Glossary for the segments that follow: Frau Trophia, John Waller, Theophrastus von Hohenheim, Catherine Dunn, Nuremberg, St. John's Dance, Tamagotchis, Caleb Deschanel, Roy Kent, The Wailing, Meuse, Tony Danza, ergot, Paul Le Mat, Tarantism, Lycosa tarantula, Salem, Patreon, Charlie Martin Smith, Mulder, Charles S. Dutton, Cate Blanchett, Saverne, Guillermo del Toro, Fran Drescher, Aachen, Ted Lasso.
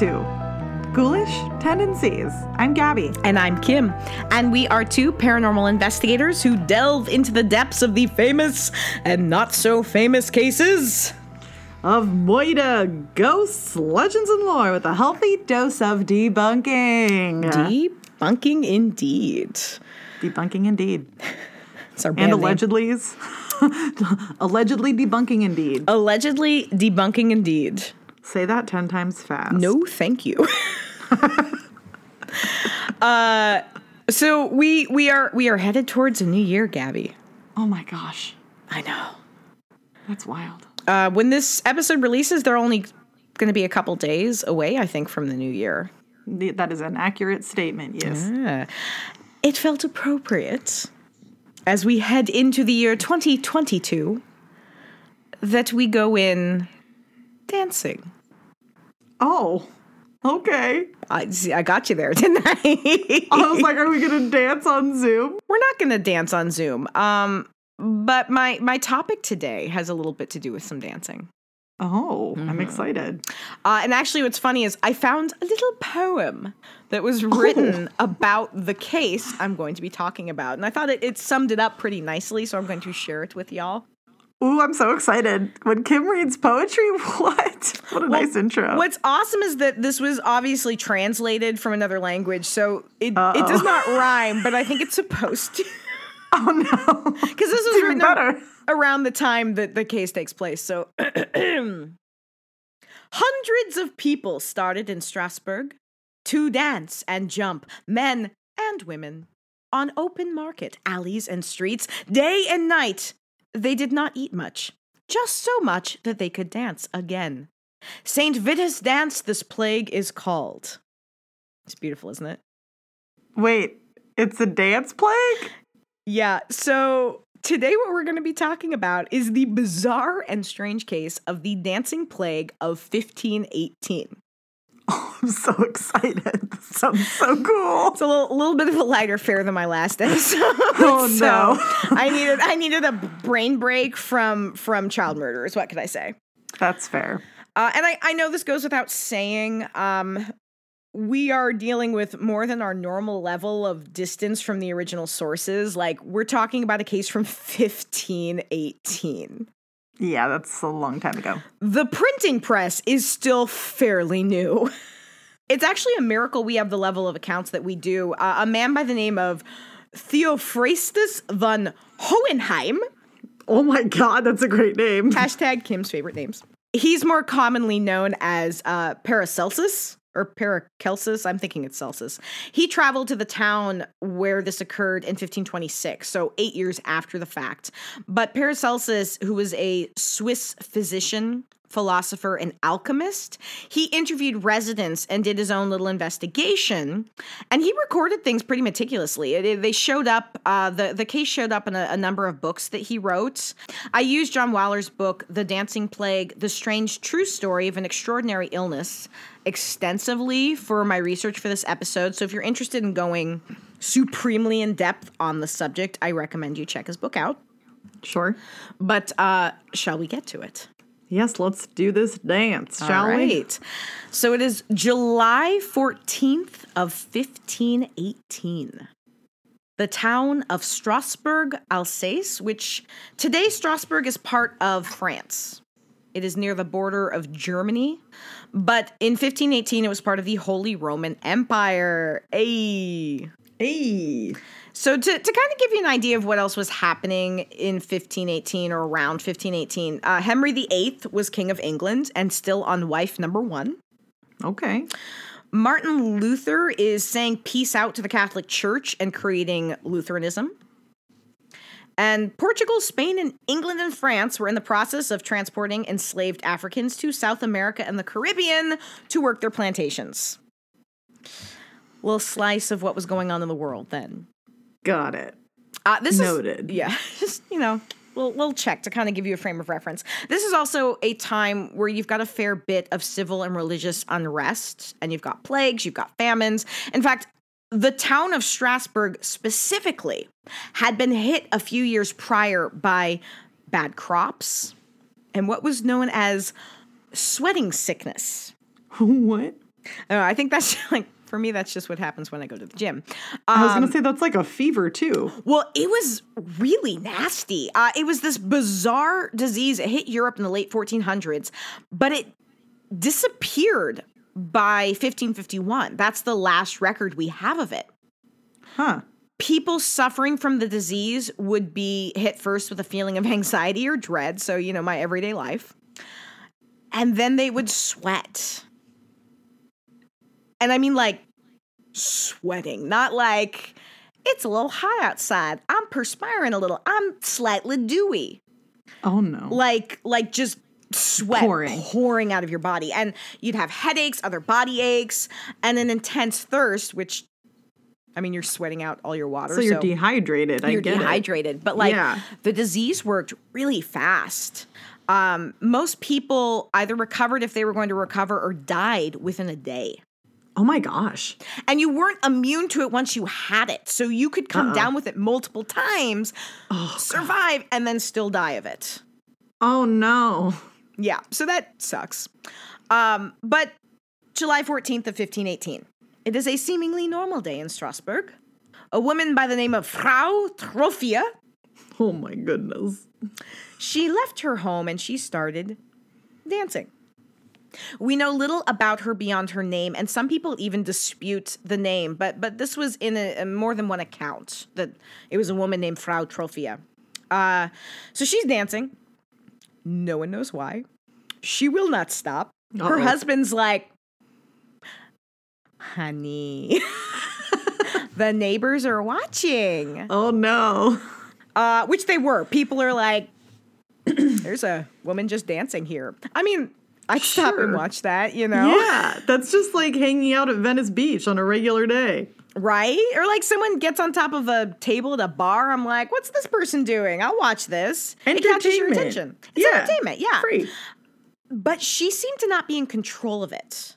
Welcome to Ghoulish Tendencies. I'm Gabby. And I'm Kim. And we are two paranormal investigators who delve into the depths of the famous and not so famous cases of Moida, ghosts, legends, and lore with a healthy dose of debunking. Debunking indeed. Debunking indeed. It's our band and allegedly's. Allegedly debunking indeed. Allegedly debunking indeed. Say that 10 times fast. No, thank you. So we are headed towards a new year, Gabby. Oh my gosh. I know. That's wild. When this episode releases, they're only going to be a couple days away, I think, from the new year. That is an accurate statement, yes. Yeah. It felt appropriate, as we head into the year 2022, that we go in dancing. Oh, okay. I got you there, didn't I? I was like, are we going to dance on Zoom? We're not going to dance on Zoom. But my topic today has a little bit to do with some dancing. Oh, mm-hmm. I'm excited. And actually what's funny is I found a little poem that was written about the case I'm going to be talking about. And I thought it summed it up pretty nicely, so I'm going to share it with y'all. Ooh, I'm so excited. When Kim reads poetry, what? What a nice intro. What's awesome is that this was obviously translated from another language, so it does not rhyme, but I think it's supposed to. Oh, no. Because this was even better. Around the time that the case takes place. So, hundreds of people started in Strasbourg to dance and jump, men and women, on open market alleys and streets, day and night. They did not eat much, just so much that they could dance again. St. Vitus dance, this plague is called. It's beautiful, isn't it? Wait, it's a dance plague? Yeah, so today what we're going to be talking about is the bizarre and strange case of the dancing plague of 1518. Oh, I'm so excited. That sounds so cool. It's a little bit of a lighter fare than my last episode. Oh, so no. I needed a brain break from child murders. What could I say? That's fair. And I know this goes without saying. We are dealing with more than our normal level of distance from the original sources. Like, we're talking about a case from 1518. Yeah, that's a long time ago. The printing press is still fairly new. It's actually a miracle we have the level of accounts that we do. A man by the name of Theophrastus von Hohenheim. Oh my God, that's a great name. Hashtag Kim's favorite names. He's more commonly known as Paracelsus. Or Paracelsus, I'm thinking it's Celsus. He traveled to the town where this occurred in 1526, so 8 years after the fact. But Paracelsus, who was a Swiss physician, philosopher, and alchemist, he interviewed residents and did his own little investigation, and he recorded things pretty meticulously. They showed up, the case showed up in a number of books that he wrote. I used John Waller's book, The Dancing Plague, The Strange True Story of an Extraordinary Illness, extensively for my research for this episode. So if you're interested in going supremely in depth on the subject, I recommend you check his book out. Sure. But shall we get to it? Yes, let's do this dance, shall we? So it is July 14th of 1518. The town of Strasbourg, Alsace, which today Strasbourg is part of France. It is near the border of Germany. But in 1518, it was part of the Holy Roman Empire. Hey. So to kind of give you an idea of what else was happening in 1518 or around 1518, Henry VIII was king of England and still on wife number one. Okay. Martin Luther is saying peace out to the Catholic Church and creating Lutheranism. And Portugal, Spain, and England and France were in the process of transporting enslaved Africans to South America and the Caribbean to work their plantations. Little slice of what was going on in the world then. Got it. This noted. Is, yeah, just, you know, we'll check to kind of give you a frame of reference. This is also a time where you've got a fair bit of civil and religious unrest, and you've got plagues, you've got famines. In fact, the town of Strasbourg specifically had been hit a few years prior by bad crops and what was known as sweating sickness. What? I think that's like, for me, that's just what happens when I go to the gym. I was going to say that's like a fever too. Well, it was really nasty. It was this bizarre disease. It hit Europe in the late 1400s, but it disappeared by 1551. That's the last record we have of it. Huh. People suffering from the disease would be hit first with a feeling of anxiety or dread. So, you know, my everyday life. And then they would sweat. And I mean, like, sweating, not like, it's a little hot outside. I'm perspiring a little. I'm slightly dewy. Oh, no. Like just sweat pouring out of your body. And you'd have headaches, other body aches, and an intense thirst, which, I mean, you're sweating out all your water. So you're dehydrated. I get it. But, like, yeah. The disease worked really fast. Most people either recovered if they were going to recover or died within a day. Oh, my gosh. And you weren't immune to it once you had it. So you could come down with it multiple times, survive, and then still die of it. Oh, no. Yeah. So that sucks. But July 14th of 1518, it is a seemingly normal day in Strasbourg. A woman by the name of Frau Trophia. Oh, my goodness. She left her home and she started dancing. We know little about her beyond her name, and some people even dispute the name, but this was in a more than one account that it was a woman named Frau Trophia. So she's dancing. No one knows why. She will not stop. Uh-oh. Her husband's like, honey, the neighbors are watching. Oh, no. Which they were. People are like, there's a woman just dancing here. I mean, I'd stop and watch that, you know? Yeah, that's just like hanging out at Venice Beach on a regular day. Right? Or like someone gets on top of a table at a bar. I'm like, what's this person doing? I'll watch this. It catches your attention. It's entertainment, yeah. Free. But she seemed to not be in control of it.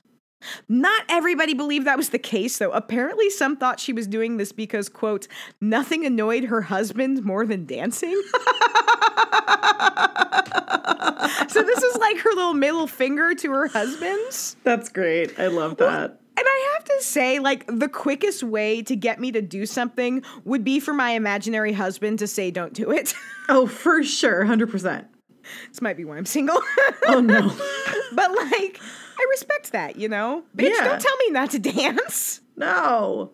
Not everybody believed that was the case, though. Apparently some thought she was doing this because, quote, nothing annoyed her husband more than dancing. So this is like her middle finger to her husband's. That's great. I love that. Well, and I have to say, like, the quickest way to get me to do something would be for my imaginary husband to say, don't do it. Oh, for sure. 100%. This might be why I'm single. Oh, no. But, like, I respect that, you know? Bitch, don't tell me not to dance. No.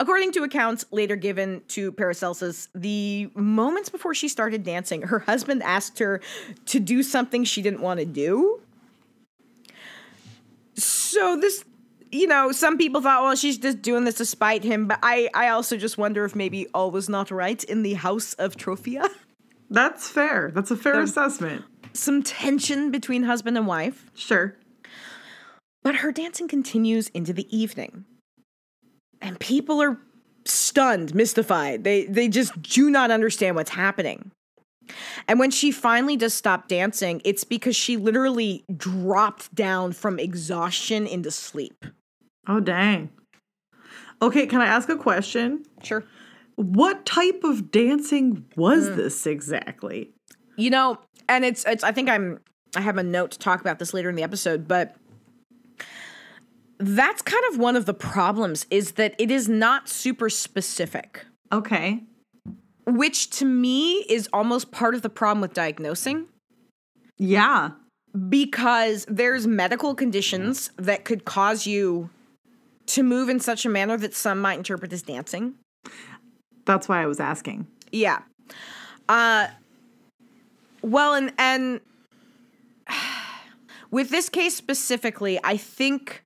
According to accounts later given to Paracelsus, the moments before she started dancing, her husband asked her to do something she didn't want to do. So this, you know, some people thought, well, she's just doing this to spite him. But I also just wonder if maybe all was not right in the house of Trophia. That's fair. That's a fair assessment. Some tension between husband and wife. Sure. But her dancing continues into the evening. And people are stunned, mystified. They just do not understand what's happening. And when she finally does stop dancing, it's because she literally dropped down from exhaustion into sleep. Oh, dang. Okay, can I ask a question? Sure. What type of dancing was this exactly? You know, and it's I think I have a note to talk about this later in the episode, but that's kind of one of the problems is that it is not super specific. Okay. Which to me is almost part of the problem with diagnosing. Yeah. Because there's medical conditions that could cause you to move in such a manner that some might interpret as dancing. That's why I was asking. Yeah. Well, and with this case specifically, I think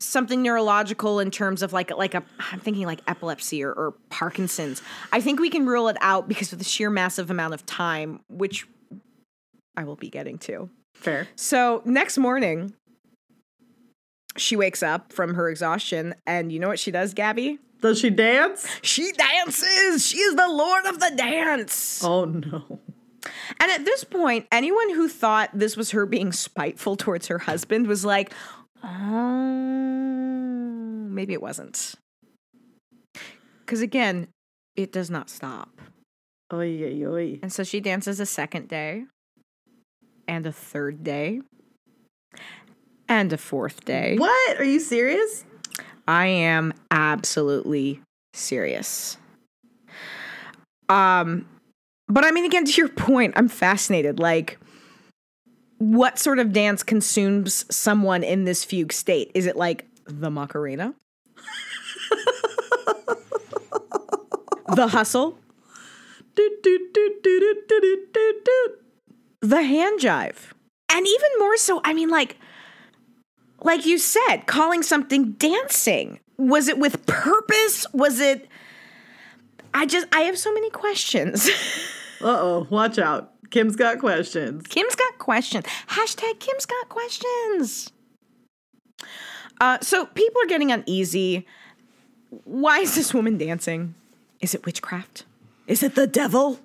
something neurological in terms of like I'm thinking like epilepsy or Parkinson's. I think we can rule it out because of the sheer massive amount of time, which I will be getting to. Fair. So next morning, she wakes up from her exhaustion, and you know what she does, Gabby? Does she dance? She dances. She is the lord of the dance. Oh, no. And at this point, anyone who thought this was her being spiteful towards her husband was like, oh, maybe it wasn't. Because again, it does not stop. Oy, oy, oy. And so she dances a second day and a third day and a fourth day. What? Are you serious? I am absolutely serious. But I mean, again, to your point, I'm fascinated. Like, what sort of dance consumes someone in this fugue state? Is it like the Macarena? The hustle? The hand jive. And even more so, I mean, like you said, calling something dancing. Was it with purpose? Was it... I have so many questions. Uh-oh, watch out. Kim's got questions. Kim's got questions. Hashtag Kim's got questions. So people are getting uneasy. Why is this woman dancing? Is it witchcraft? Is it the devil?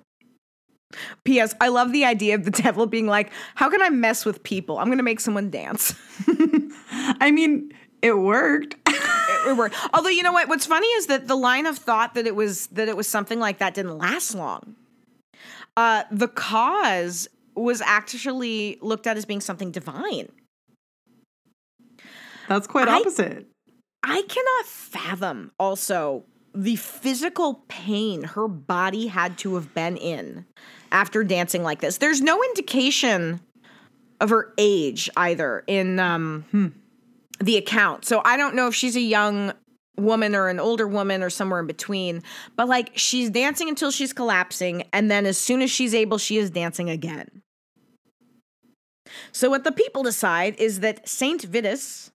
P.S. I love the idea of the devil being like, how can I mess with people? I'm going to make someone dance. I mean, it worked. It worked. Although, you know what? What's funny is that the line of thought that it was something like that didn't last long. The cause was actually looked at as being something divine. That's quite opposite. I cannot fathom also the physical pain her body had to have been in after dancing like this. There's no indication of her age either in the account. So I don't know if she's a young woman or an older woman or somewhere in between. But like, she's dancing until she's collapsing. And then as soon as she's able, she is dancing again. So what the people decide is that St. Vitus,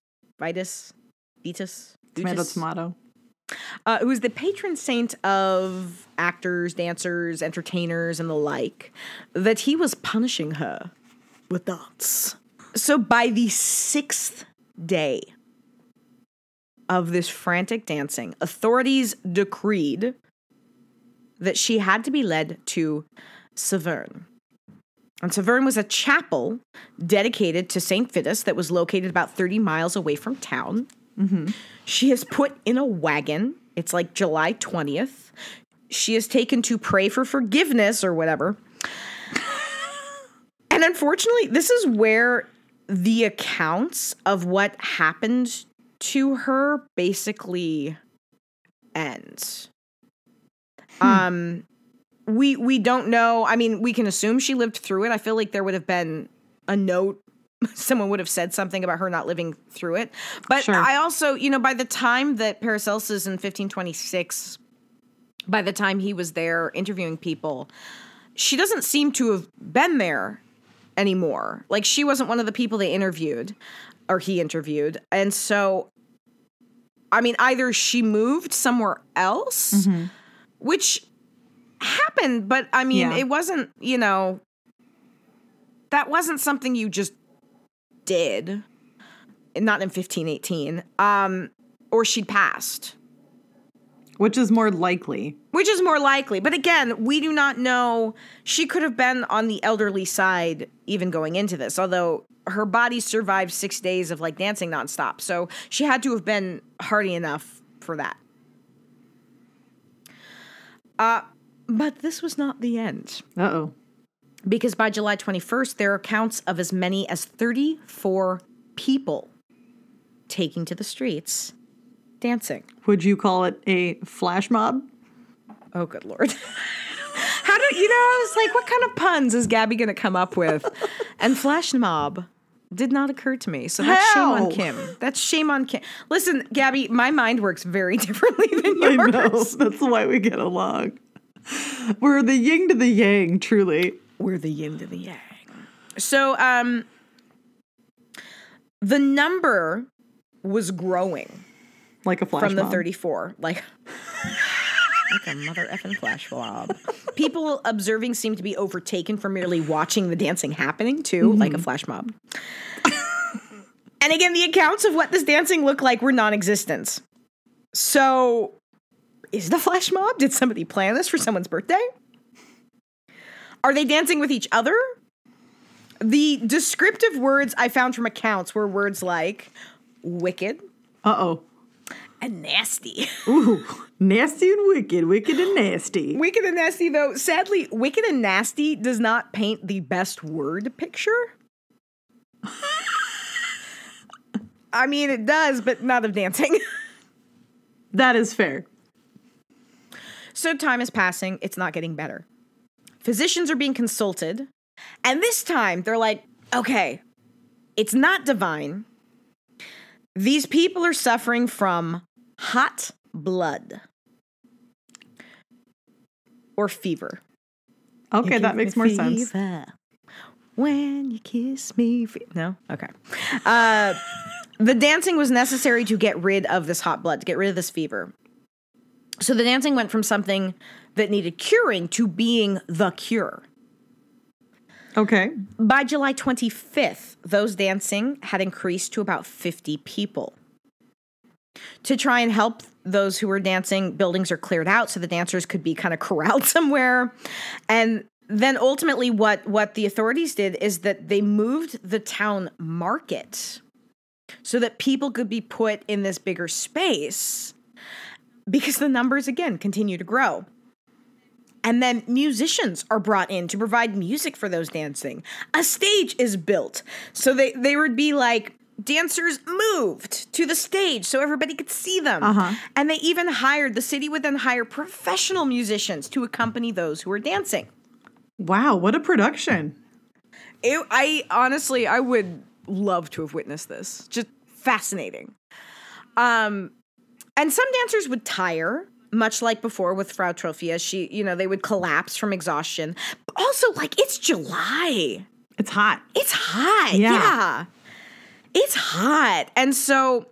tomato, who is the patron saint of actors, dancers, entertainers, and the like, that he was punishing her with dance. So by the 6th day of this frantic dancing, authorities decreed that she had to be led to Saverne. And Saverne was a chapel dedicated to St. Vitus that was located about 30 miles away from town. Mm-hmm. She is put in a wagon. It's like July 20th. She is taken to pray for forgiveness or whatever. And unfortunately, this is where the accounts of what happened to her basically end. We don't know. I mean, we can assume she lived through it. I feel like there would have been a note. Someone would have said something about her not living through it. But sure. I also, you know, by the time that Paracelsus in 1526, by the time he was there interviewing people, she doesn't seem to have been there anymore. Like, she wasn't one of the people they interviewed or he interviewed. And so, I mean, either she moved somewhere else, mm-hmm. which happened, but I mean, It wasn't, you know, that wasn't something you just did, not in 1518, or she'd passed. Which is more likely. But again, we do not know. She could have been on the elderly side even going into this, although her body survived 6 days of like dancing nonstop. So she had to have been hardy enough for that. But this was not the end. Uh-oh. Because by July 21st, there are accounts of as many as 34 people taking to the streets, dancing. Would you call it a flash mob? Oh, good Lord. How do you know? I was like, what kind of puns is Gabby going to come up with? And flash mob did not occur to me. So that's shame on Kim. Listen, Gabby, my mind works very differently than yours. I know. That's why we get along. We're the yin to the yang, truly. We're the yin to the yang. So the number was growing. Like a flash mob. From the 34. Like a mother effing flash mob. People observing seemed to be overtaken from merely watching the dancing happening, too, mm-hmm. like a flash mob. And again, the accounts of what this dancing looked like were non-existent. So... is the flash mob? Did somebody plan this for someone's birthday? Are they dancing with each other? The descriptive words I found from accounts were words like wicked. Uh-oh. And nasty. Ooh, nasty and wicked. Wicked and nasty. Wicked and nasty, though. Sadly, wicked and nasty does not paint the best word picture. I mean, it does, but not of dancing. That is fair. So time is passing. It's not getting better. Physicians are being consulted. And this time, they're like, okay, it's not divine. These people are suffering from hot blood or fever. Okay, that makes more sense. When you kiss me. No? Okay. The dancing was necessary to get rid of this hot blood, to get rid of this fever. So the dancing went from something that needed curing to being the cure. Okay. By July 25th, those dancing had increased to about 50 people. To try and help those who were dancing, buildings are cleared out so the dancers could be kind of corralled somewhere. And then ultimately what the authorities did is that they moved the town market so that people could be put in this bigger space because the numbers, again, continue to grow. And then musicians are brought in to provide music for those dancing. A stage is built. So they would be like, dancers moved to the stage so everybody could see them. Uh-huh. And they even hired, the city would then hire professional musicians to accompany those who were dancing. Wow, what a production. I would love to have witnessed this. Just fascinating. And some dancers would tire, much like before with Frau Trophia. They would collapse from exhaustion. But also, it's July. It's hot. It's hot. Yeah. It's hot. And so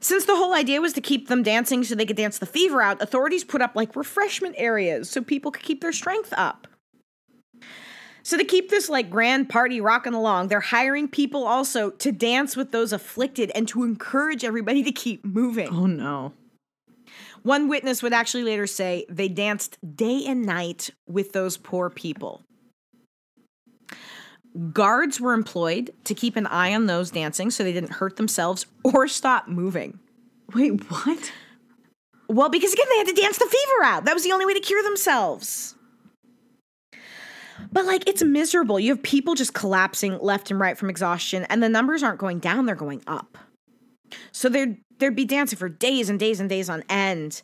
since the whole idea was to keep them dancing so they could dance the fever out, authorities put up refreshment areas so people could keep their strength up. So to keep this grand party rocking along, they're hiring people also to dance with those afflicted and to encourage everybody to keep moving. Oh, no. One witness would actually later say they danced day and night with those poor people. Guards were employed to keep an eye on those dancing so they didn't hurt themselves or stop moving. Wait, what? Well, because again, they had to dance the fever out. That was the only way to cure themselves. But it's miserable. You have people just collapsing left and right from exhaustion, and the numbers aren't going down, they're going up. So there'd be dancing for days and days and days on end.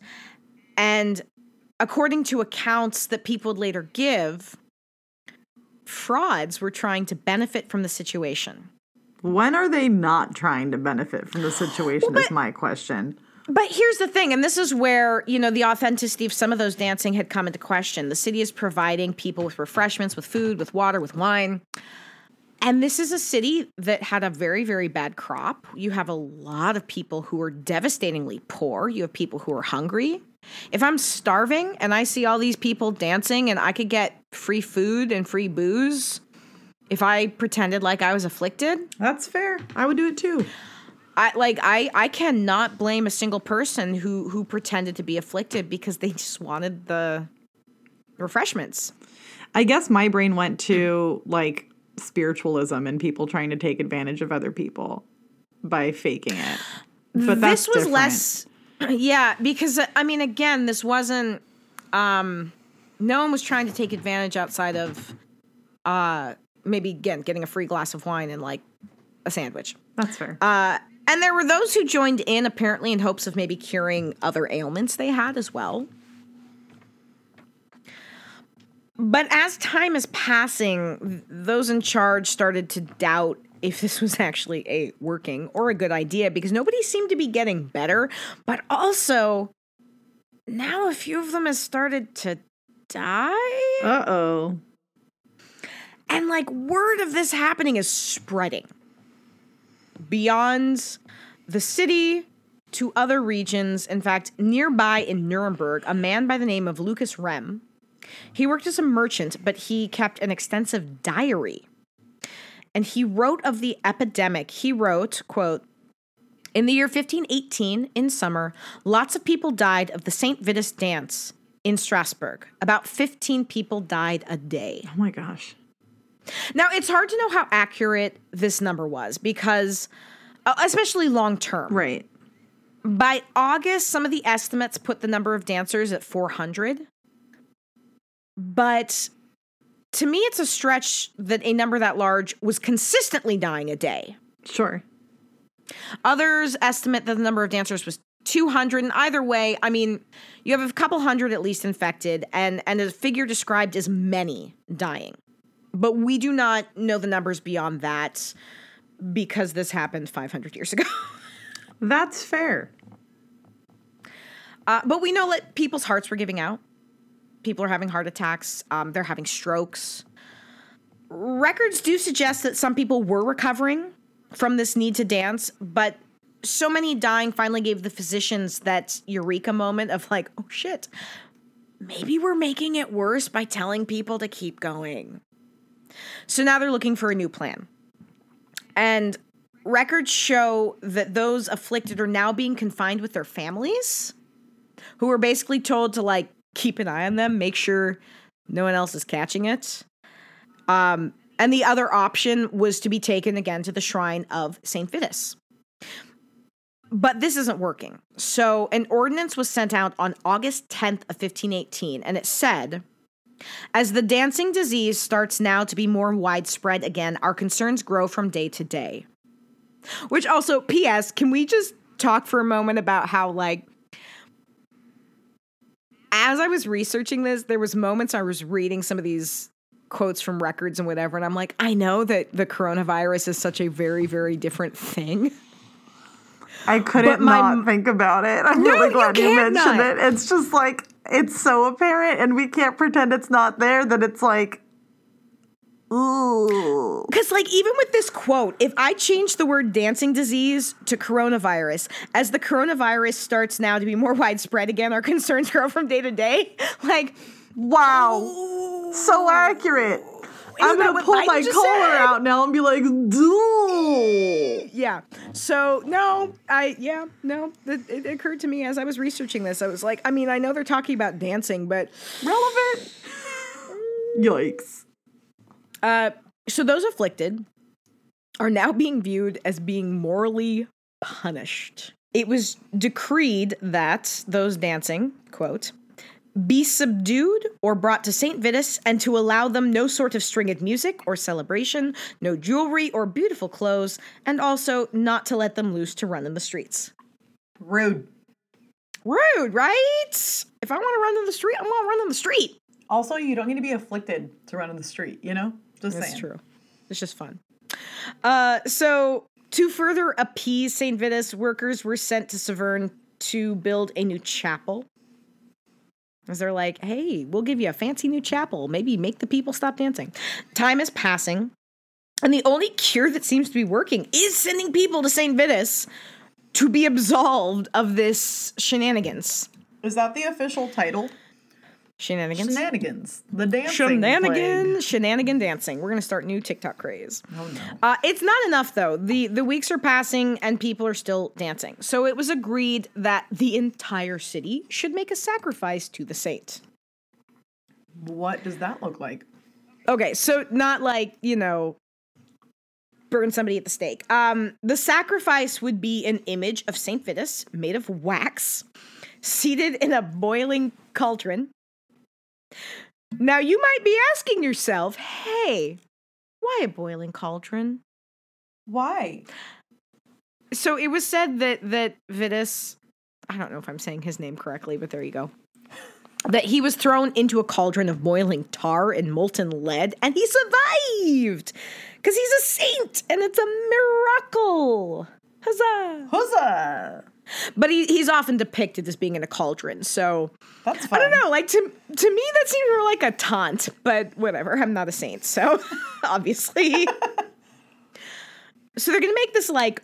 And according to accounts that people would later give, frauds were trying to benefit from the situation. When are they not trying to benefit from the situation is my question. But here's the thing, and this is where, the authenticity of some of those dancing had come into question. The city is providing people with refreshments, with food, with water, with wine. And this is a city that had a very, very bad crop. You have a lot of people who are devastatingly poor. You have people who are hungry. If I'm starving and I see all these people dancing and I could get free food and free booze, if I pretended like I was afflicted. That's fair. I would do it too. I cannot blame a single person who pretended to be afflicted because they just wanted the refreshments. I guess my brain went to spiritualism and people trying to take advantage of other people by faking it. But this was different. Because again, this wasn't. No one was trying to take advantage outside of maybe again getting a free glass of wine and a sandwich. That's fair. And there were those who joined in, apparently, in hopes of maybe curing other ailments they had as well. But as time is passing, those in charge started to doubt if this was actually a working or a good idea because nobody seemed to be getting better. But also, now a few of them have started to die. Uh-oh. And, word of this happening is spreading. Beyond the city to other regions. In fact, nearby in Nuremberg, a man by the name of Lucas Rem, he worked as a merchant, but he kept an extensive diary. And he wrote of the epidemic. He wrote, quote, "In the year 1518, in summer, lots of people died of the St. Vitus dance in Strasbourg. About 15 people died a day." Oh, my gosh. Now, it's hard to know how accurate this number was because, especially long-term. Right. By August, some of the estimates put the number of dancers at 400. But to me, it's a stretch that a number that large was consistently dying a day. Sure. Others estimate that the number of dancers was 200. And either way, I mean, you have a couple hundred at least infected, and a figure described as many dying. But we do not know the numbers beyond that because this happened 500 years ago. That's fair. But we know that people's hearts were giving out. People are having heart attacks. They're having strokes. Records do suggest that some people were recovering from this need to dance, but so many dying finally gave the physicians that eureka moment of like, oh shit, maybe we're making it worse by telling people to keep going. So now they're looking for a new plan. And records show that those afflicted are now being confined with their families, who are basically told to like keep an eye on them, make sure no one else is catching it. And the other option was to be taken again to the shrine of St. Vitus. But this isn't working. So an ordinance was sent out on August 10th of 1518, and it said, as the dancing disease starts now to be more widespread again, our concerns grow from day to day. Which also, P.S., can we just talk for a moment about how, like, as I was researching this, there was moments I was reading some of these quotes from records and whatever, and I'm like, I know that the coronavirus is such a very, very different thing. I couldn't not think about it. I'm really glad you mentioned it. It's just like, it's so apparent, and we can't pretend it's not there, that it's like, ooh. Because, like, even with this quote, if I change the word dancing disease to coronavirus, as the coronavirus starts now to be more widespread again, our concerns grow from day to day, like, wow. Ooh. So accurate. Isn't I'm going to pull my collar out now and be like, dude. Yeah. So, no. It occurred to me as I was researching this. I was like, I mean, I know they're talking about dancing, but relevant. Yikes. So those afflicted are now being viewed as being morally punished. It was decreed that those dancing, quote, be subdued or brought to St. Vitus, and to allow them no sort of stringed music or celebration, no jewelry or beautiful clothes, and also not to let them loose to run in the streets. Rude, right? If I want to run in the street, I want to run in the street. Also, you don't need to be afflicted to run in the street, you know? Just saying. That's true. It's just fun. So to further appease St. Vitus, workers were sent to Saverne to build a new chapel. As they're like, hey, we'll give you a fancy new chapel. Maybe make the people stop dancing. Time is passing, and the only cure that seems to be working is sending people to St. Vitus to be absolved of this shenanigans. Is that the official title? Shenanigans? Shenanigans. The dancing plague. Shenanigan dancing. We're going to start new TikTok craze. Oh, no. It's not enough, though. The weeks are passing, and people are still dancing. So it was agreed that the entire city should make a sacrifice to the saint. What does that look like? Okay, so not like, you know, burn somebody at the stake. The sacrifice would be an image of St. Vitus made of wax, seated in a boiling cauldron. Now, you might be asking yourself, hey, why a boiling cauldron? Why? So it was said that Vitus, I don't know if I'm saying his name correctly, but there you go, that he was thrown into a cauldron of boiling tar and molten lead, and he survived because he's a saint and it's a miracle. Huzzah! Huzzah! But he's often depicted as being in a cauldron, so that's fine. I don't know, like, to me that seems more like a taunt, but whatever, I'm not a saint, so obviously. So they're going to make this, like,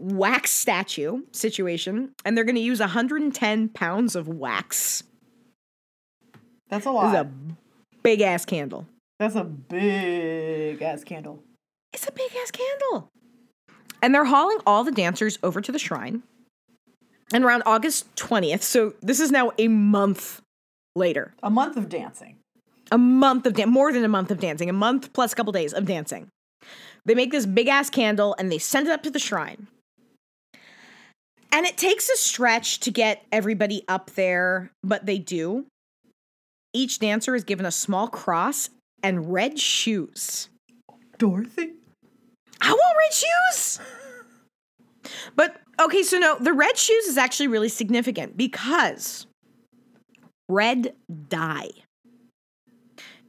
wax statue situation, and they're going to use 110 pounds of wax. That's a lot. This is a big-ass candle. That's a big-ass candle. It's a big-ass candle. And they're hauling all the dancers over to the shrine. And around August 20th, so this is now a month later. A month of dancing. More than a month of dancing. A month plus a couple days of dancing. They make this big-ass candle, and they send it up to the shrine. And it takes a stretch to get everybody up there, but they do. Each dancer is given a small cross and red shoes. Dorothy? I want red shoes! But, okay, so no, the red shoes is actually really significant because red dye.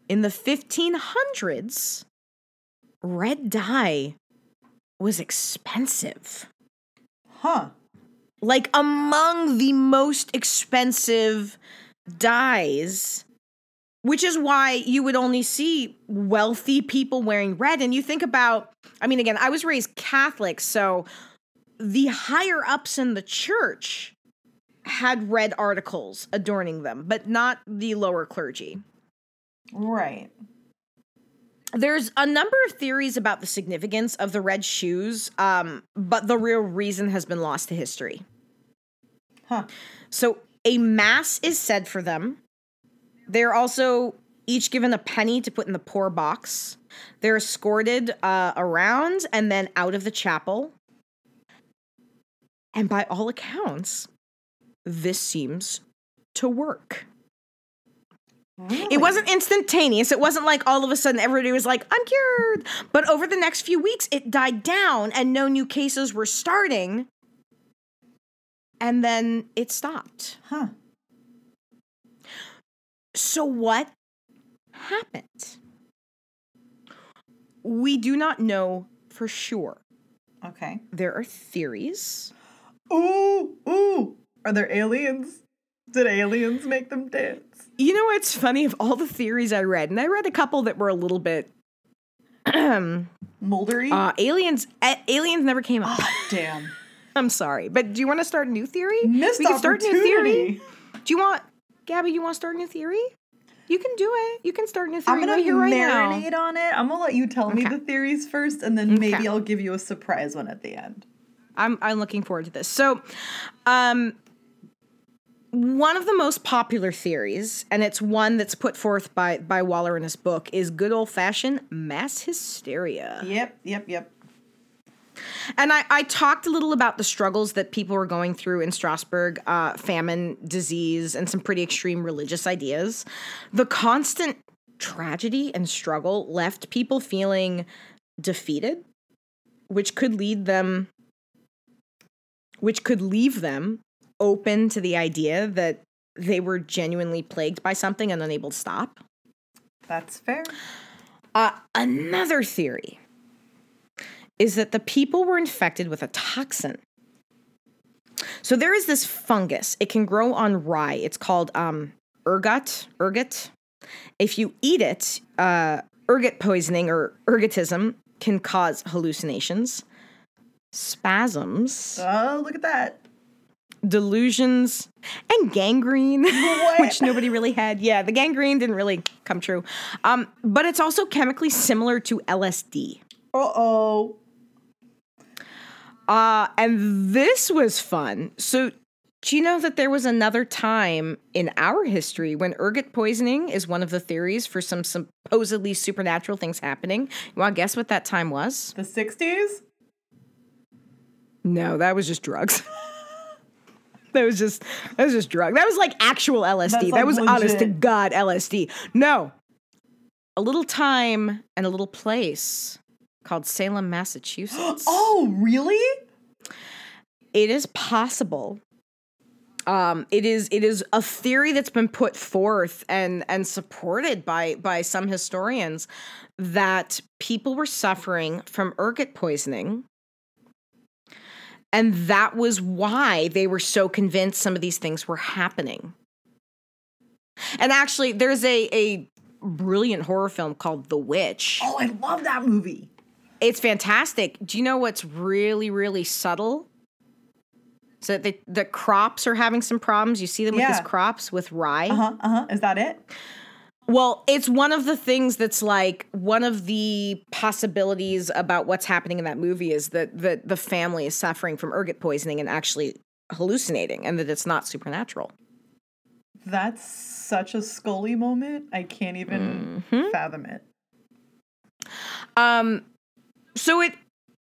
In the 1500s, red dye was expensive. Huh. Like among the most expensive dyes, which is why you would only see wealthy people wearing red. And you think about, I mean, again, I was raised Catholic, so the higher ups in the church had red articles adorning them, but not the lower clergy. Right. There's a number of theories about the significance of the red shoes, but the real reason has been lost to history. Huh. So a mass is said for them. They're also each given a penny to put in the poor box. They're escorted around and then out of the chapel. And by all accounts, this seems to work. Really? It wasn't instantaneous. It wasn't like all of a sudden everybody was like, I'm cured. But over the next few weeks, it died down and no new cases were starting. And then it stopped. Huh. So what happened? We do not know for sure. Okay. There are theories. Ooh. Are there aliens? Did aliens make them dance? You know what's funny? Of all the theories I read, and I read a couple that were a little bit moldery. Aliens never came up. Oh, damn. I'm sorry, but do you want to start a new theory? We can start a new theory. Do you want, Gabby? You want to start a new theory? You can do it. You can start a new theory. I'm gonna marinate on it. I'm gonna let you tell me the theories first, and then maybe I'll give you a surprise one at the end. I'm looking forward to this. So, one of the most popular theories, and it's one that's put forth by Waller in his book, is good old-fashioned mass hysteria. Yep. And I talked a little about the struggles that people were going through in Strasbourg, famine, disease, and some pretty extreme religious ideas. The constant tragedy and struggle left people feeling defeated, which could leave them open to the idea that they were genuinely plagued by something and unable to stop. That's fair. Another theory is that the people were infected with a toxin. So there is this fungus. It can grow on rye. It's called ergot. If you eat it, ergot poisoning or ergotism can cause hallucinations, spasms. Oh, look at that. Delusions, and gangrene, which nobody really had. Yeah, the gangrene didn't really come true. But it's also chemically similar to LSD. Uh-oh. And this was fun. So do you know that there was another time in our history when ergot poisoning is one of the theories for some supposedly supernatural things happening? You want to guess what that time was? The 60s? No, that was just drugs. That was just drug. That was like actual LSD. That was legit. Honest to God LSD. No. A little time and a little place called Salem, Massachusetts. Oh, really? It is possible. It is a theory that's been put forth and supported by some historians that people were suffering from ergot poisoning. And that was why they were so convinced some of these things were happening. And actually, there's a brilliant horror film called The Witch. Oh, I love that movie. It's fantastic. Do you know what's really, really subtle? So the crops are having some problems. You see them with these crops with rye. Is that it? Well, it's one of the things that's like one of the possibilities about what's happening in that movie is that the family is suffering from ergot poisoning and actually hallucinating and that it's not supernatural. That's such a Scully moment. I can't even fathom it.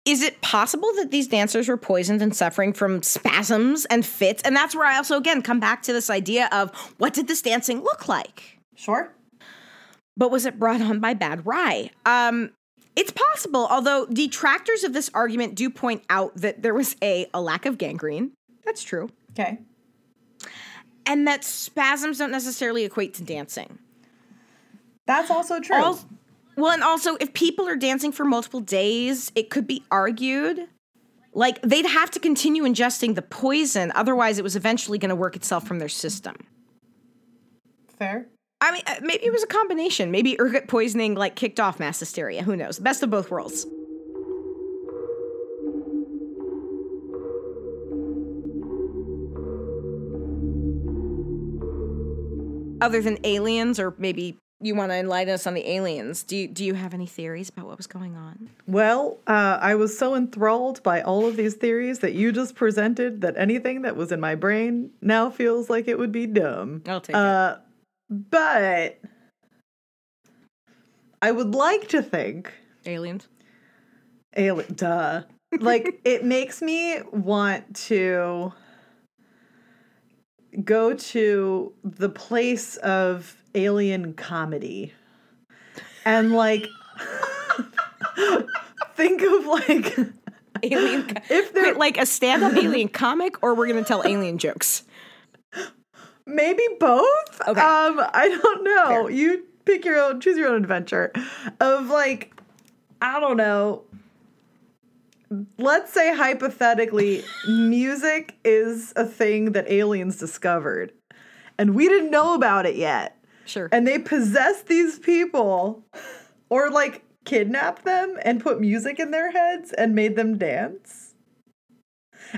Is it possible that these dancers were poisoned and suffering from spasms and fits? And that's where I also, again, come back to this idea of what did this dancing look like? Sure. But was it brought on by bad rye? It's possible, although detractors of this argument do point out that there was a lack of gangrene. That's true. Okay. And that spasms don't necessarily equate to dancing. That's also true. Well, and also, if people are dancing for multiple days, it could be argued, like, they'd have to continue ingesting the poison. Otherwise, it was eventually going to work itself from their system. Fair. I mean, maybe it was a combination. Maybe ergot poisoning, like, kicked off mass hysteria. Who knows? Best of both worlds. Other than aliens, or maybe... You want to enlighten us on the aliens. Do you have any theories about what was going on? Well, I was so enthralled by all of these theories that you just presented that anything that was in my brain now feels like it would be dumb. I'll take that. But I would like to think... Aliens? Duh. Like, it makes me want to go to the place of... alien comedy and like think of like alien if they're like a stand-up alien comic, or we're gonna tell alien jokes, maybe both. Okay. I don't know. Fair. You pick your own, choose your own adventure of like, I don't know, let's say hypothetically music is a thing that aliens discovered and we didn't know about it yet. Sure. And they possess these people or, like, kidnap them and put music in their heads and made them dance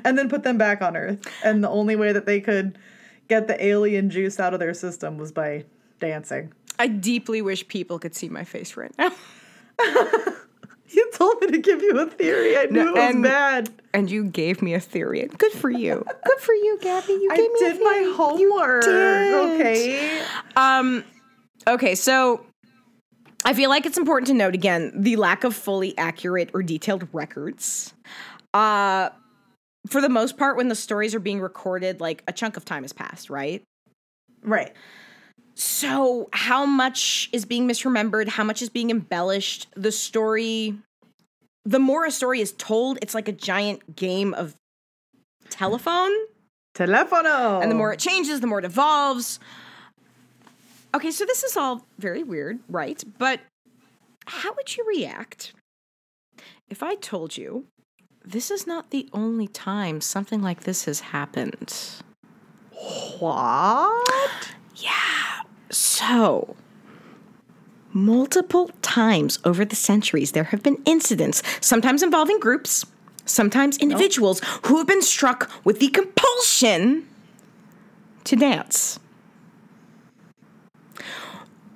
and then put them back on Earth. And the only way that they could get the alien juice out of their system was by dancing. I deeply wish people could see my face right now. You told me to give you a theory. I knew it was bad. And you gave me a theory. Good for you. Good for you, Gabby. I did my homework. You did. Okay. Okay, so I feel like it's important to note, again, the lack of fully accurate or detailed records. For the most part, when the stories are being recorded, like, a chunk of time has passed, right? Right. So how much is being misremembered? How much is being embellished? The more a story is told, it's like a giant game of telephone. Telefono. And the more it changes, the more it evolves. Okay, so this is all very weird, right? But how would you react if I told you this is not the only time something like this has happened? What? Yeah, so multiple times over the centuries, there have been incidents, sometimes involving groups, sometimes individuals who have been struck with the compulsion to dance.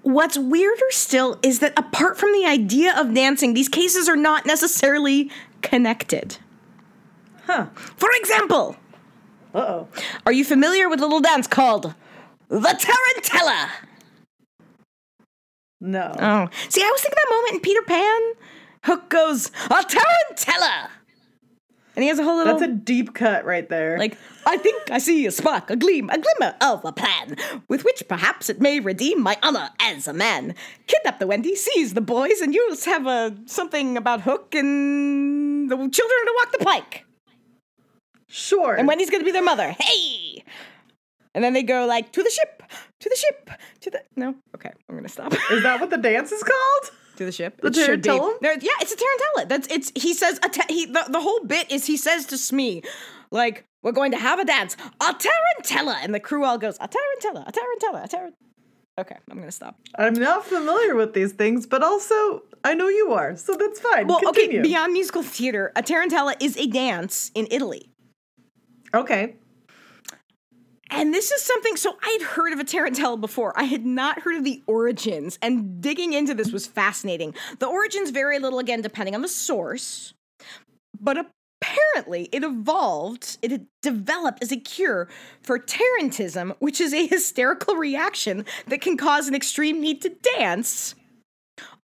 What's weirder still is that apart from the idea of dancing, these cases are not necessarily connected. Huh. For example, are you familiar with a little dance called... the tarantula? No. Oh. See, I was thinking that moment in Peter Pan. Hook goes, a tarantella! And he has a whole little... That's a deep cut right there. Like, I think I see a spark, a gleam, a glimmer of a plan, with which perhaps it may redeem my honor as a man. Kidnap the Wendy, seize the boys, and you'll have something about Hook and the children to walk the pike. Sure. And Wendy's going to be their mother. Hey! And then they go, like, to the ship, to the ship, to the... No? Okay, I'm going to stop. Is that what the dance is called? To the ship? The tarantella? No, yeah, it's a tarantella. He says... The whole bit is he says to Smee, like, we're going to have a dance. A tarantella! And the crew all goes, a tarantella, a tarantella, a tarantella. Okay, I'm going to stop. I'm not familiar with these things, but also I know you are, so that's fine. Well, continue. Okay, beyond musical theater, a tarantella is a dance in Italy. Okay. And this is something, so I'd heard of a tarantella before. I had not heard of the origins, and digging into this was fascinating. The origins vary a little, again, depending on the source, but apparently it developed as a cure for tarantism, which is a hysterical reaction that can cause an extreme need to dance,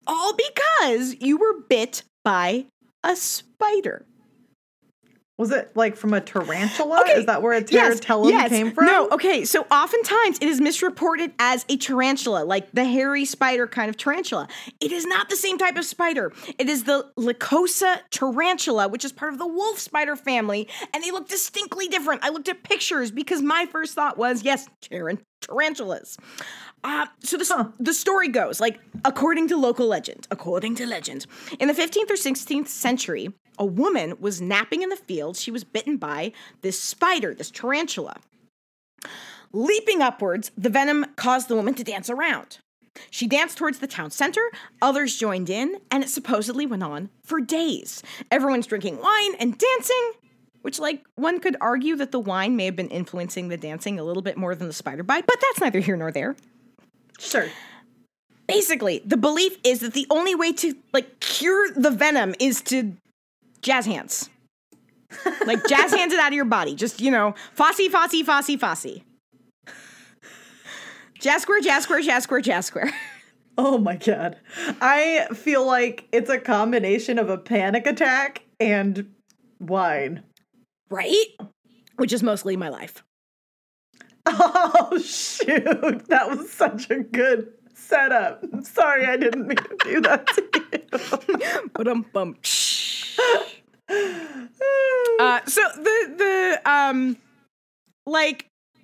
all because you were bit by a spider. Was it like from a tarantula? Okay. Is that where a pterodactyl came from? No, okay. So oftentimes it is misreported as a tarantula, like the hairy spider kind of tarantula. It is not the same type of spider. It is the Lycosa tarantula, which is part of the wolf spider family, and they look distinctly different. I looked at pictures because my first thought was, yes, tarantulas. The story goes, like, according to local legend, in the 15th or 16th century, a woman was napping in the field. She was bitten by this spider, this tarantula. Leaping upwards, the venom caused the woman to dance around. She danced towards the town center, others joined in, and it supposedly went on for days. Everyone's drinking wine and dancing, which, like, one could argue that the wine may have been influencing the dancing a little bit more than the spider bite, but that's neither here nor there. Sure. Basically, the belief is that the only way to, like, cure the venom is to jazz hands. Like, jazz hands it out of your body. Just, you know, fossy. Jazz square. Oh, my God. I feel like it's a combination of a panic attack and wine. Right? Which is mostly my life. Oh, shoot. That was such a good setup. I'm sorry I didn't mean to do that to you. Ba-dum-bum. So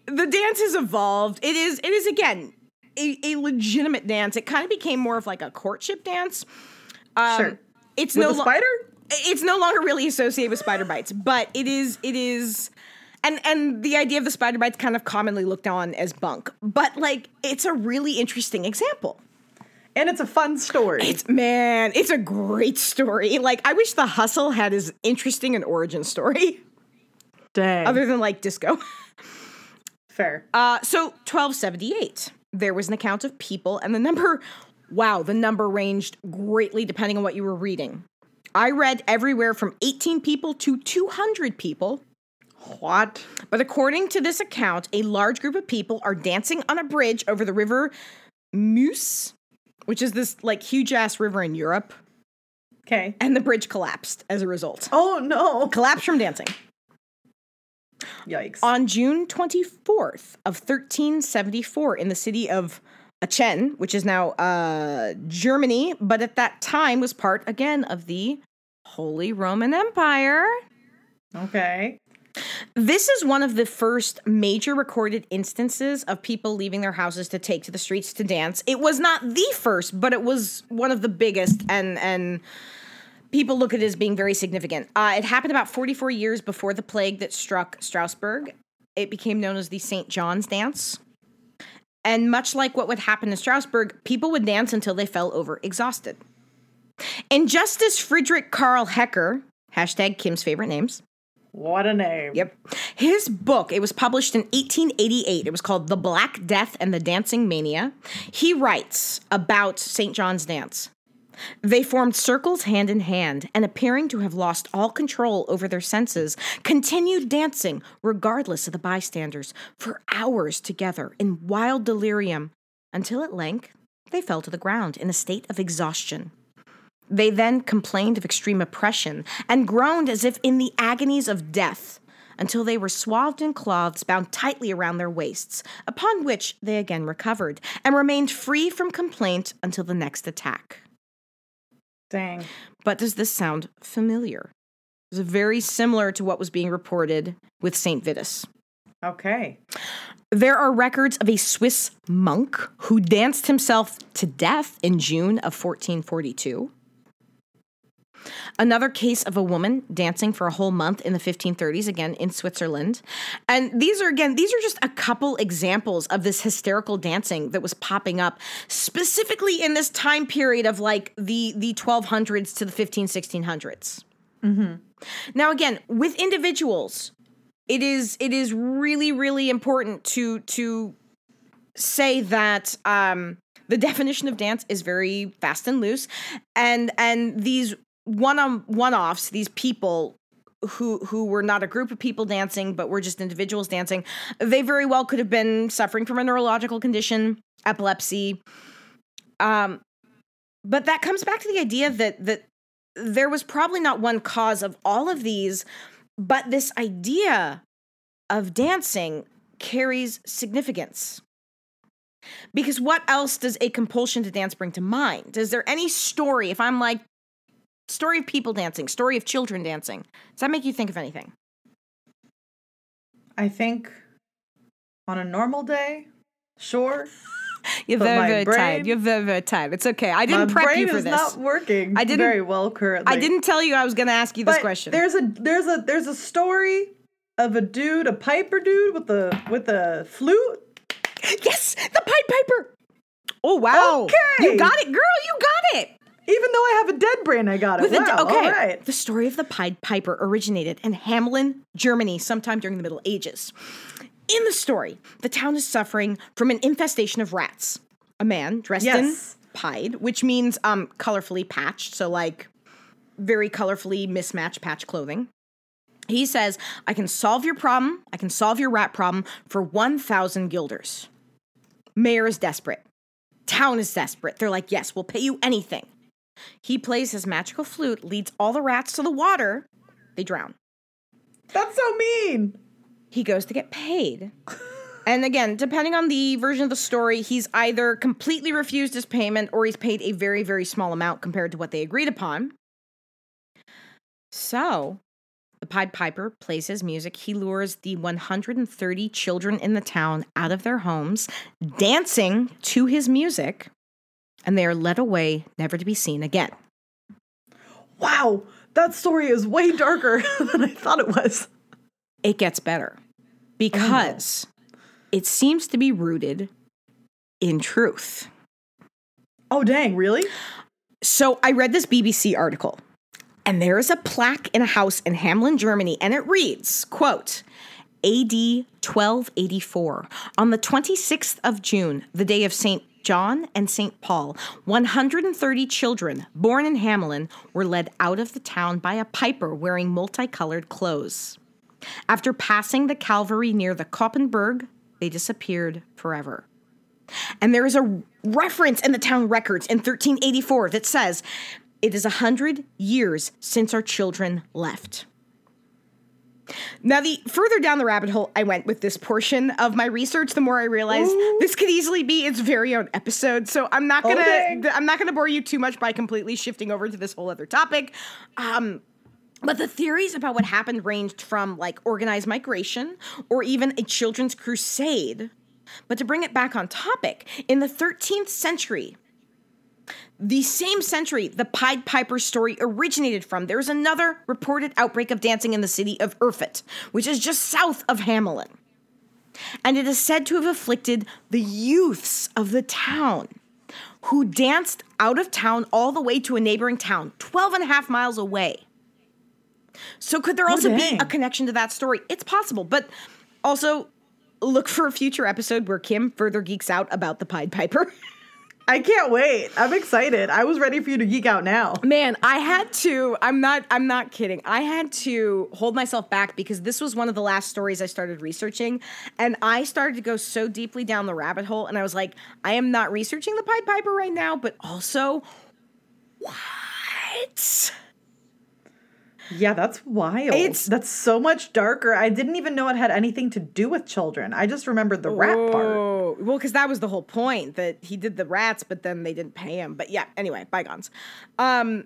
the dance has evolved. It is again a legitimate dance. It kind of became more of like a courtship dance. Sure. It's with no spider. It's no longer really associated with spider bites, but it is. And the idea of the spider bite's kind of commonly looked on as bunk, but like it's a really interesting example. And it's a fun story. It's a great story. Like, I wish The Hustle had as interesting an origin story. Dang. Other than, like, disco. Fair. So, 1278, there was an account of people, and the number ranged greatly depending on what you were reading. I read everywhere from 18 people to 200 people. What? But according to this account, a large group of people are dancing on a bridge over the river Meuse, which is this, like, huge-ass river in Europe. Okay. And the bridge collapsed as a result. Oh, no. Collapsed from dancing. Yikes. On June 24th of 1374 in the city of Aachen, which is now Germany, but at that time was part, again, of the Holy Roman Empire. Okay. This is one of the first major recorded instances of people leaving their houses to take to the streets to dance. It was not the first, but it was one of the biggest, and people look at it as being very significant. It happened about 44 years before the plague that struck Strasbourg. It became known as the St. John's Dance. And much like what would happen in Strasbourg, people would dance until they fell over exhausted. And Justus Friedrich Karl Hecker, hashtag Kim's favorite names, what a name. Yep. His book, it was published in 1888. It was called The Black Death and the Dancing Mania. He writes about St. John's Dance. They formed circles hand in hand and, appearing to have lost all control over their senses, continued dancing, regardless of the bystanders, for hours together in wild delirium, until at length they fell to the ground in a state of exhaustion. They then complained of extreme oppression and groaned as if in the agonies of death until they were swathed in cloths bound tightly around their waists, upon which they again recovered and remained free from complaint until the next attack. Dang. But does this sound familiar? It's very similar to what was being reported with St. Vitus. Okay. There are records of a Swiss monk who danced himself to death in June of 1442. Another case of a woman dancing for a whole month in the 1530s, again, in Switzerland. And these are just a couple examples of this hysterical dancing that was popping up specifically in this time period of, like, the 1200s to the 1600s. Mm-hmm. Now, again, with individuals, it is really, really important to say that the definition of dance is very fast and loose. And these one-offs, these people who were not a group of people dancing, but were just individuals dancing, they very well could have been suffering from a neurological condition, epilepsy. But that comes back to the idea that there was probably not one cause of all of these, But this idea of dancing carries significance. Because what else does a compulsion to dance bring to mind? Is there any story, if I'm like, story of people dancing, story of children dancing, does that make you think of anything? I think on a normal day, sure. You're very, very tired. You're very, very tired. It's okay. I didn't prep you for this. My brain is not working very well currently. I didn't tell you I was going to ask you this question. There's a story of a dude, a piper dude with a flute. Yes, the Pied Piper. Oh, wow. Okay. You got it, girl. You got it. Even though I have a dead brain, I got it. Wow, okay. All right. The story of the Pied Piper originated in Hamelin, Germany, sometime during the Middle Ages. In the story, the town is suffering from an infestation of rats. A man dressed in pied, which means colorfully patched, so like very colorfully mismatched patch clothing. He says, I can solve your problem. I can solve your rat problem for 1,000 guilders. Mayor is desperate. Town is desperate. They're like, yes, we'll pay you anything. He plays his magical flute, leads all the rats to the water. They drown. That's so mean. He goes to get paid. And again, depending on the version of the story, he's either completely refused his payment or he's paid a very, very small amount compared to what they agreed upon. So the Pied Piper plays his music. He lures the 130 children in the town out of their homes, dancing to his music, and they are led away, never to be seen again. Wow, that story is way darker than I thought it was. It gets better because it seems to be rooted in truth. Oh, dang, really? So I read this BBC article. And there is a plaque in a house in Hamelin, Germany, and it reads, quote, AD 1284, on the 26th of June, the day of St. John and St. Paul, 130 children born in Hamelin were led out of the town by a piper wearing multicolored clothes. After passing the Calvary near the Koppenberg, they disappeared forever. And there is a reference in the town records in 1384 that says, it is 100 years since our children left. Now, the further down the rabbit hole I went with this portion of my research, the more I realized this could easily be its very own episode. So I'm not gonna bore you too much by completely shifting over to this whole other topic. But the theories about what happened ranged from like organized migration or even a children's crusade. But to bring it back on topic, in the 13th century. The same century the Pied Piper story originated from, there is another reported outbreak of dancing in the city of Erfurt, which is just south of Hamelin. And it is said to have afflicted the youths of the town, who danced out of town all the way to a neighboring town, 12 and a half miles away. So could there also be a connection to that story? It's possible, but also look for a future episode where Kim further geeks out about the Pied Piper. I can't wait. I'm excited. I was ready for you to geek out now. Man, I'm not kidding. I had to hold myself back because this was one of the last stories I started researching. And I started to go so deeply down the rabbit hole. And I was like, I am not researching the Pied Piper right now, but also, what? Yeah, that's wild. That's so much darker. I didn't even know it had anything to do with children. I just remembered the rat part. Well, because that was the whole point, that he did the rats, but then they didn't pay him. But yeah, anyway, bygones. I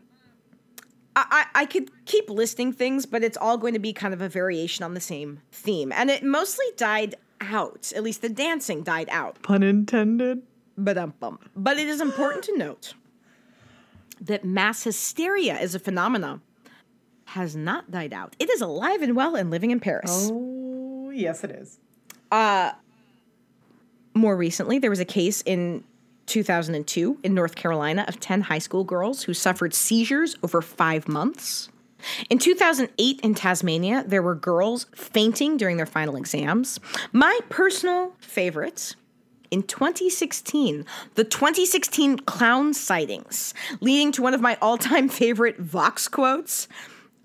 could keep listing things, but it's all going to be kind of a variation on the same theme. And it mostly died out. At least the dancing died out. Pun intended. But it is important to note that mass hysteria is a phenomenon. Has not died out. It is alive and well and living in Paris. Oh, yes, it is. More recently, there was a case in 2002 in North Carolina of 10 high school girls who suffered seizures over 5 months. In 2008 in Tasmania, there were girls fainting during their final exams. My personal favorite, in 2016, the 2016 clown sightings, leading to one of my all-time favorite Vox quotes.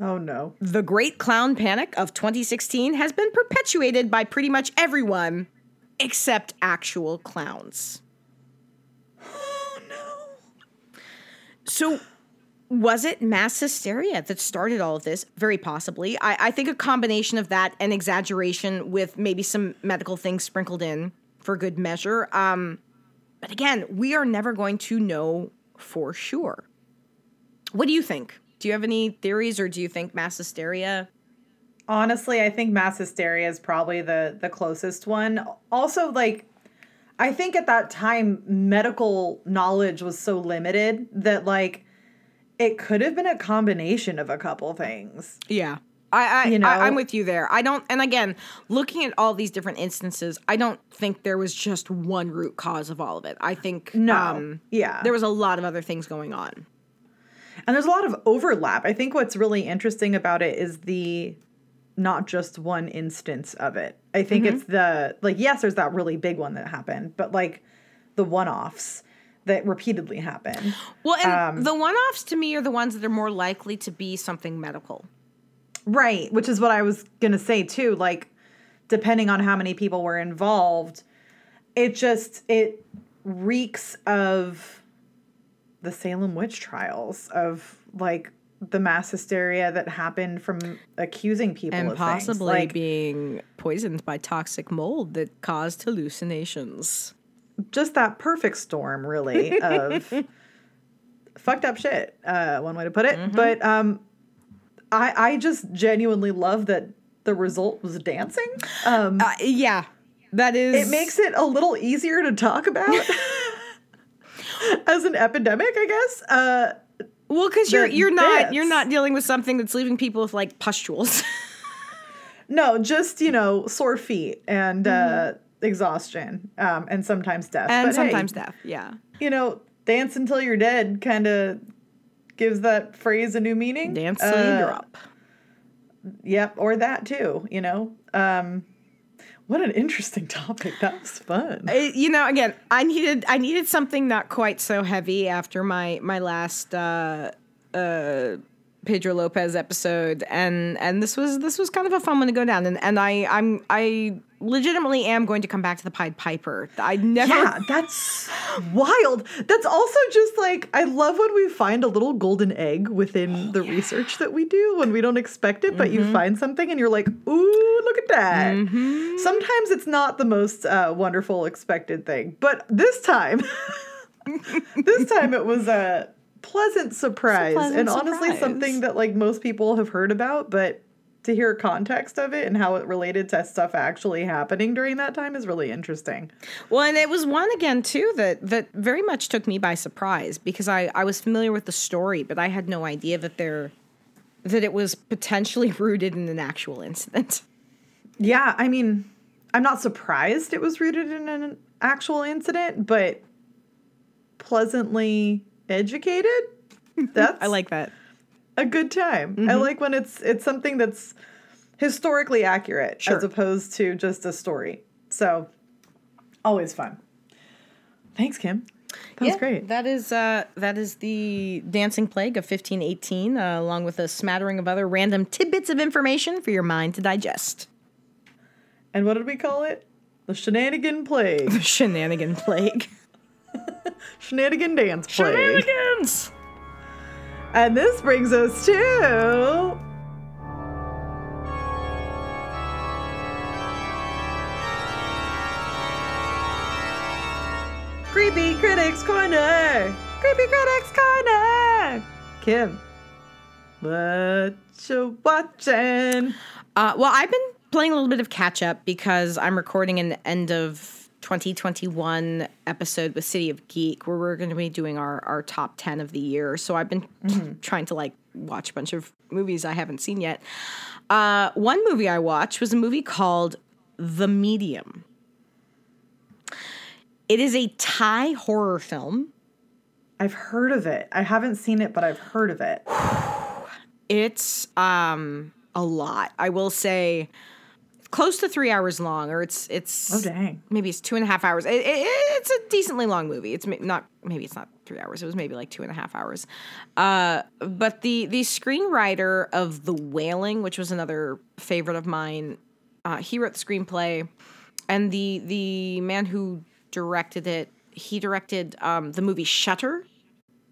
Oh, no. The great clown panic of 2016 has been perpetuated by pretty much everyone except actual clowns. Oh, no. So Was it mass hysteria that started all of this? Very possibly. I think a combination of that and exaggeration with maybe some medical things sprinkled in for good measure. But again, we are never going to know for sure. What do you think? Do you have any theories, or do you think mass hysteria? Honestly, I think mass hysteria is probably the closest one. Also, like, I think at that time, medical knowledge was so limited that, like, it could have been a combination of a couple things. Yeah. I'm with you there. And again, looking at all these different instances, I don't think there was just one root cause of all of it. I think there was a lot of other things going on. And there's a lot of overlap. I think what's really interesting about it is the not just one instance of it. I think it's yes, there's that really big one that happened, but like the one-offs that repeatedly happen. Well, and the one-offs to me are the ones that are more likely to be something medical. Right, which is what I was going to say too. Like, depending on how many people were involved, it reeks of the Salem witch trials, of like the mass hysteria that happened from accusing people and of possibly things, like, being poisoned by toxic mold that caused hallucinations. Just that perfect storm, really, of fucked up shit, one way to put it. Mm-hmm. But I just genuinely love that the result was dancing. Yeah, that is... It makes it a little easier to talk about as an epidemic, I guess. Well, because you're not dealing with something that's leaving people with, like, pustules. No, just, sore feet and... exhaustion, and sometimes death. And death, yeah. Dance until you're dead kind of gives that phrase a new meaning. Dance till you drop. Yep, or that too, What an interesting topic. That was fun. Again, I needed something not quite so heavy after my last Pedro Lopez episode, and this was kind of a fun one to go down, and I legitimately am going to come back to the Pied Piper. Yeah, that's wild. That's also just like, I love when we find a little golden egg within the research that we do when we don't expect it, but you find something and you're like, ooh, look at that. Mm-hmm. Sometimes it's not the most wonderful expected thing, but this time it was a pleasant surprise. Honestly, something that like most people have heard about, but to hear context of it and how it related to stuff actually happening during that time is really interesting. Well, and it was one, again, too, that very much took me by surprise, because I was familiar with the story, but I had no idea that it was potentially rooted in an actual incident. Yeah, I mean, I'm not surprised it was rooted in an actual incident, but pleasantly educated? I like that. A good time. Mm-hmm. I like when it's something that's historically accurate, sure, as opposed to just a story. So, always fun. Thanks, Kim. That was great. That is the Dancing Plague of 1518, along with a smattering of other random tidbits of information for your mind to digest. And what did we call it? The Shenanigan Plague. The Shenanigan Plague. Shenanigan Dance Plague. Shenanigans! And this brings us to... Creepy Critics Corner! Creepy Critics Corner! Kim, what you watching? Well, I've been playing a little bit of catch-up because I'm recording an end of 2021 episode with City of Geek, where we're going to be doing our top 10 of the year. So I've been trying to like watch a bunch of movies I haven't seen yet. One movie I watched was a movie called The Medium. It is a Thai horror film. I've heard of it. I haven't seen it, but I've heard of it. It's a lot. I will say... close to 3 hours long, or it's oh dang, maybe it's 2.5 hours. It's a decently long movie. It's not 3 hours. It was maybe like 2.5 hours. But the screenwriter of The Wailing, which was another favorite of mine, he wrote the screenplay, and the man who directed it, he directed the movie Shutter,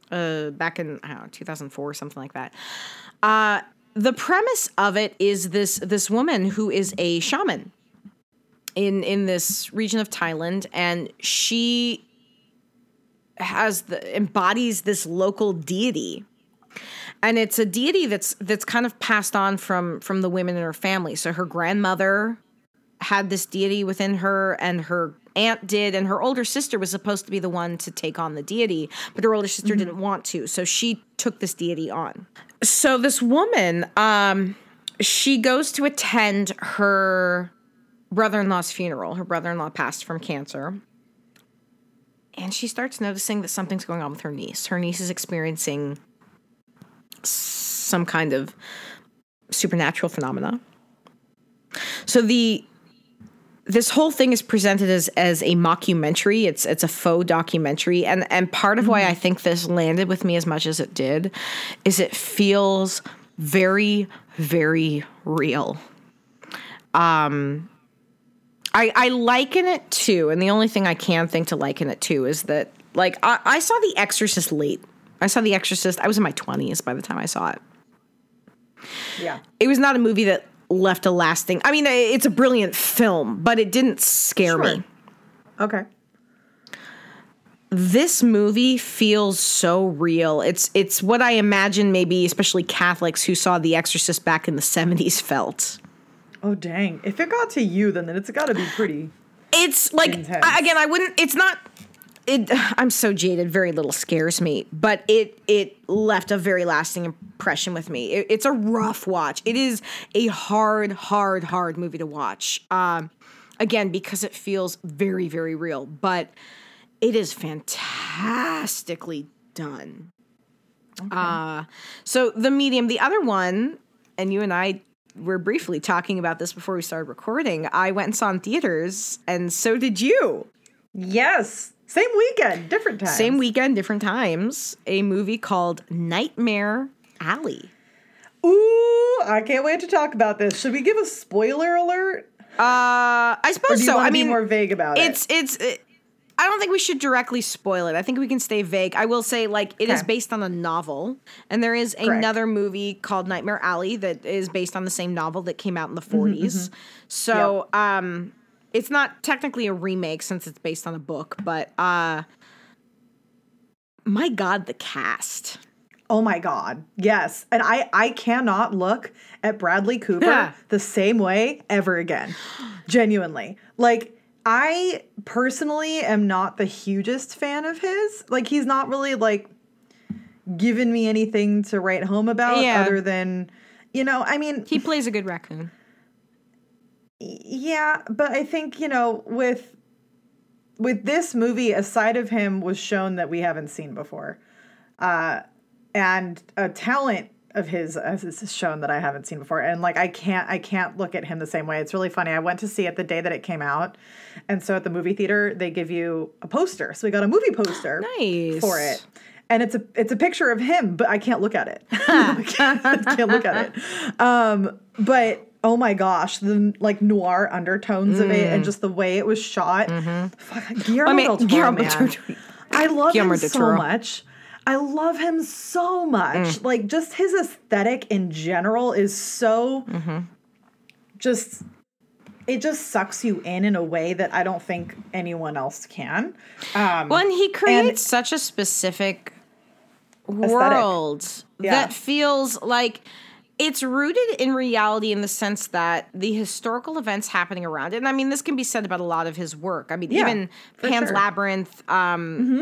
back in, I don't know, 2004 or something like that. The premise of it is this woman who is a shaman in this region of Thailand, and she embodies this local deity. And it's a deity that's kind of passed on from the women in her family. So her grandmother had this deity within her, and her aunt did, and her older sister was supposed to be the one to take on the deity, but her older sister didn't want to, so she took this deity on. So this woman, she goes to attend her brother-in-law's funeral. Her brother-in-law passed from cancer, and she starts noticing that something's going on with her niece. Her niece is experiencing some kind of supernatural phenomena. So this whole thing is presented as a mockumentary. It's a faux documentary. And part of why I think this landed with me as much as it did is it feels very, very real. I liken it to, and the only thing I can think to liken it to is that, like, I saw The Exorcist late. I saw The Exorcist. I was in my 20s by the time I saw it. Yeah. It was not a movie that left a lasting... I mean, it's a brilliant film, but it didn't scare me. Okay. This movie feels so real. It's what I imagine maybe especially Catholics who saw The Exorcist back in the 70s felt. Oh, dang. If it got to you, then it's got to be pretty... It's like... Intense. Again, I wouldn't... It's not... I'm so jaded. Very little scares me, but it left a very lasting impression with me. It's a rough watch. It is a hard movie to watch. Again, because it feels very, very real, but it is fantastically done. Okay. So The Medium, the other one, and you and I were briefly talking about this before we started recording. I went and saw in theaters, and so did you. Yes. Same weekend, different times. A movie called Nightmare Alley. Ooh, I can't wait to talk about this. Should we give a spoiler alert? I suppose so. Or do you want to be more vague about it? I don't think we should directly spoil it. I think we can stay vague. I will say, like, it is based on a novel, and there is another movie called Nightmare Alley that is based on the same novel that came out in the 40s. So, it's not technically a remake since it's based on a book, but my God, the cast. Oh, my God. Yes. And I cannot look at Bradley Cooper the same way ever again. Genuinely. Like, I personally am not the hugest fan of his. Like, he's not really, like, given me anything to write home about other than, you know, I mean. He plays a good raccoon. Yeah, but I think, you know, with this movie, a side of him was shown that we haven't seen before. And a talent of his is shown that I haven't seen before. And, like, I can't look at him the same way. It's really funny. I went to see it the day that it came out. And so at the movie theater, they give you a poster. So we got a movie poster for it. And it's a picture of him, but I can't look at it. I can't look at it. But... Oh my gosh, the like noir undertones of it, and just the way it was shot. Fuck, Guillermo del Toro. I love him so much. Like, just his aesthetic in general is so it just sucks you in a way that I don't think anyone else can. Well, and he creates such a specific world that feels like. It's rooted in reality in the sense that the historical events happening around it, and I mean, this can be said about a lot of his work. I mean, even Pan's Labyrinth, he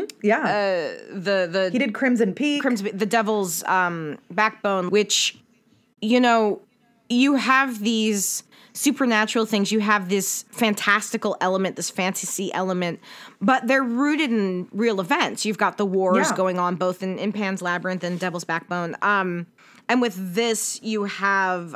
did Crimson Peak, the Devil's Backbone, which, you know, you have these supernatural things, you have this fantastical element, this fantasy element, but they're rooted in real events. You've got the wars going on both in Pan's Labyrinth and Devil's Backbone. And with this, you have,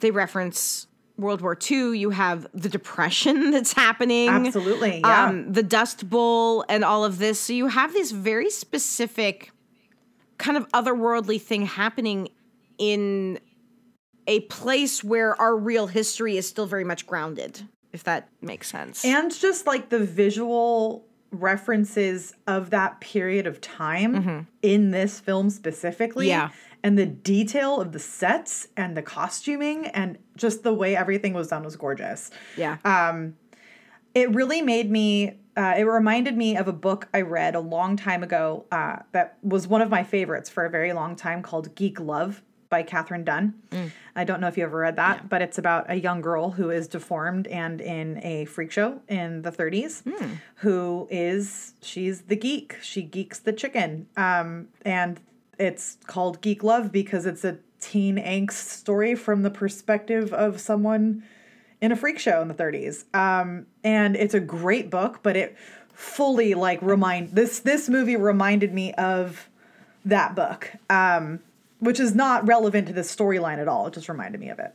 they reference World War II. You have the Depression that's happening. Absolutely, yeah. The Dust Bowl and all of this. So you have this very specific kind of otherworldly thing happening in a place where our real history is still very much grounded, if that makes sense. And just like the visual references of that period of time in this film specifically. Yeah. And the detail of the sets and the costuming and just the way everything was done was gorgeous. Yeah. It really made me, it reminded me of a book I read a long time ago that was one of my favorites for a very long time called Geek Love by Catherine Dunn. I don't know if you ever read that, but it's about a young girl who is deformed and in a freak show in the 30s who is, she's the geek. She geeks the chicken. And it's called Geek Love because it's a teen angst story from the perspective of someone in a freak show in the 30s. And it's a great book, but it fully like this movie reminded me of that book, which is not relevant to this storyline at all. It just reminded me of it.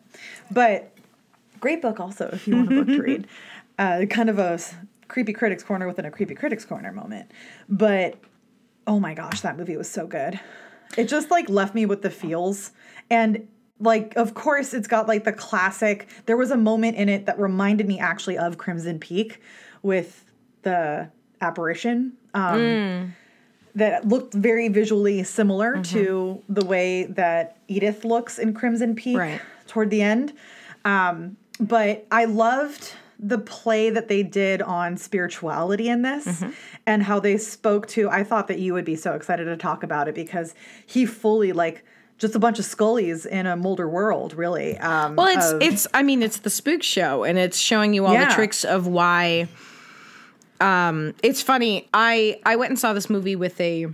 But great book also, if you want a book to read. Kind of a creepy critics corner within a creepy critics corner moment. But oh my gosh, that movie was so good. It just like left me with the feels. And like, of course, it's got like the classic. There was a moment in it that reminded me actually of Crimson Peak with the apparition. That looked very visually similar to the way that Edith looks in Crimson Peak toward the end. But I loved the play that they did on spirituality in this and how they spoke to, I thought that you would be so excited to talk about it because he fully like just a bunch of Scullies in a Mulder world, really. Well, it's the spook show and it's showing you all the tricks of why. It's funny. I went and saw this movie with a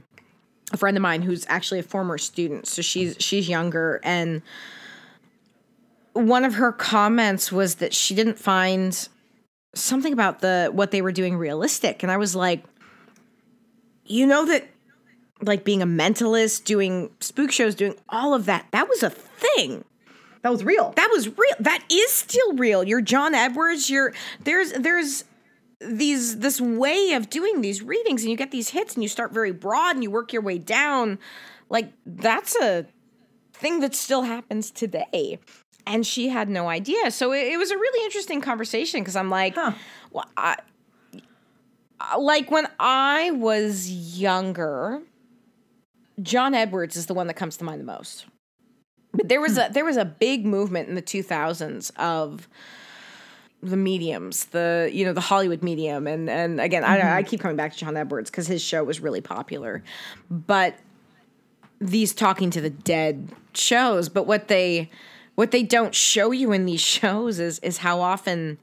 friend of mine who's actually a former student. So she's younger. And one of her comments was that she didn't find something about what they were doing realistic. And I was like, you know that like being a mentalist, doing spook shows, doing all of that, that was a thing. That was real. That is still real. You're John Edwards. There's this way of doing these readings and you get these hits and you start very broad and you work your way down. Like that's a thing that still happens today. And she had no idea. So it was a really interesting conversation because I'm like, well, like when I was younger, John Edwards is the one that comes to mind the most. But there was a big movement in the 2000s of the mediums, the Hollywood medium. And again, I keep coming back to John Edwards because his show was really popular, but these talking to the dead shows, but what they don't show you in these shows is how often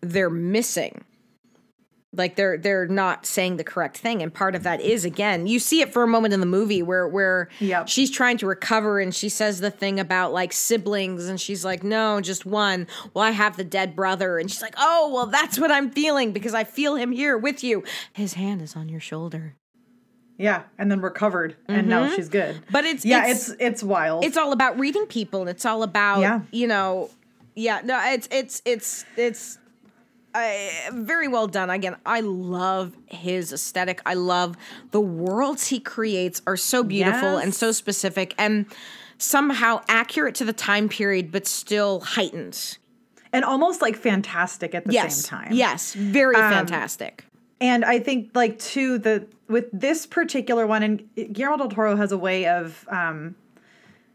they're missing. Like they're not saying the correct thing. And part of that is, again, you see it for a moment in the movie where she's trying to recover and she says the thing about like siblings and she's like, no, just one. Well, I have the dead brother. And she's like, oh, well, that's what I'm feeling because I feel him here with you. His hand is on your shoulder. Yeah. And then recovered. And now she's good. But it's wild. It's all about reading people. And it's all about, very well done. Again, I love his aesthetic. I love the worlds he creates are so beautiful and so specific and somehow accurate to the time period, but still heightened. And almost like fantastic at the same time. Yes, very fantastic. And I think like too, with this particular one, and Guillermo del Toro has a way of...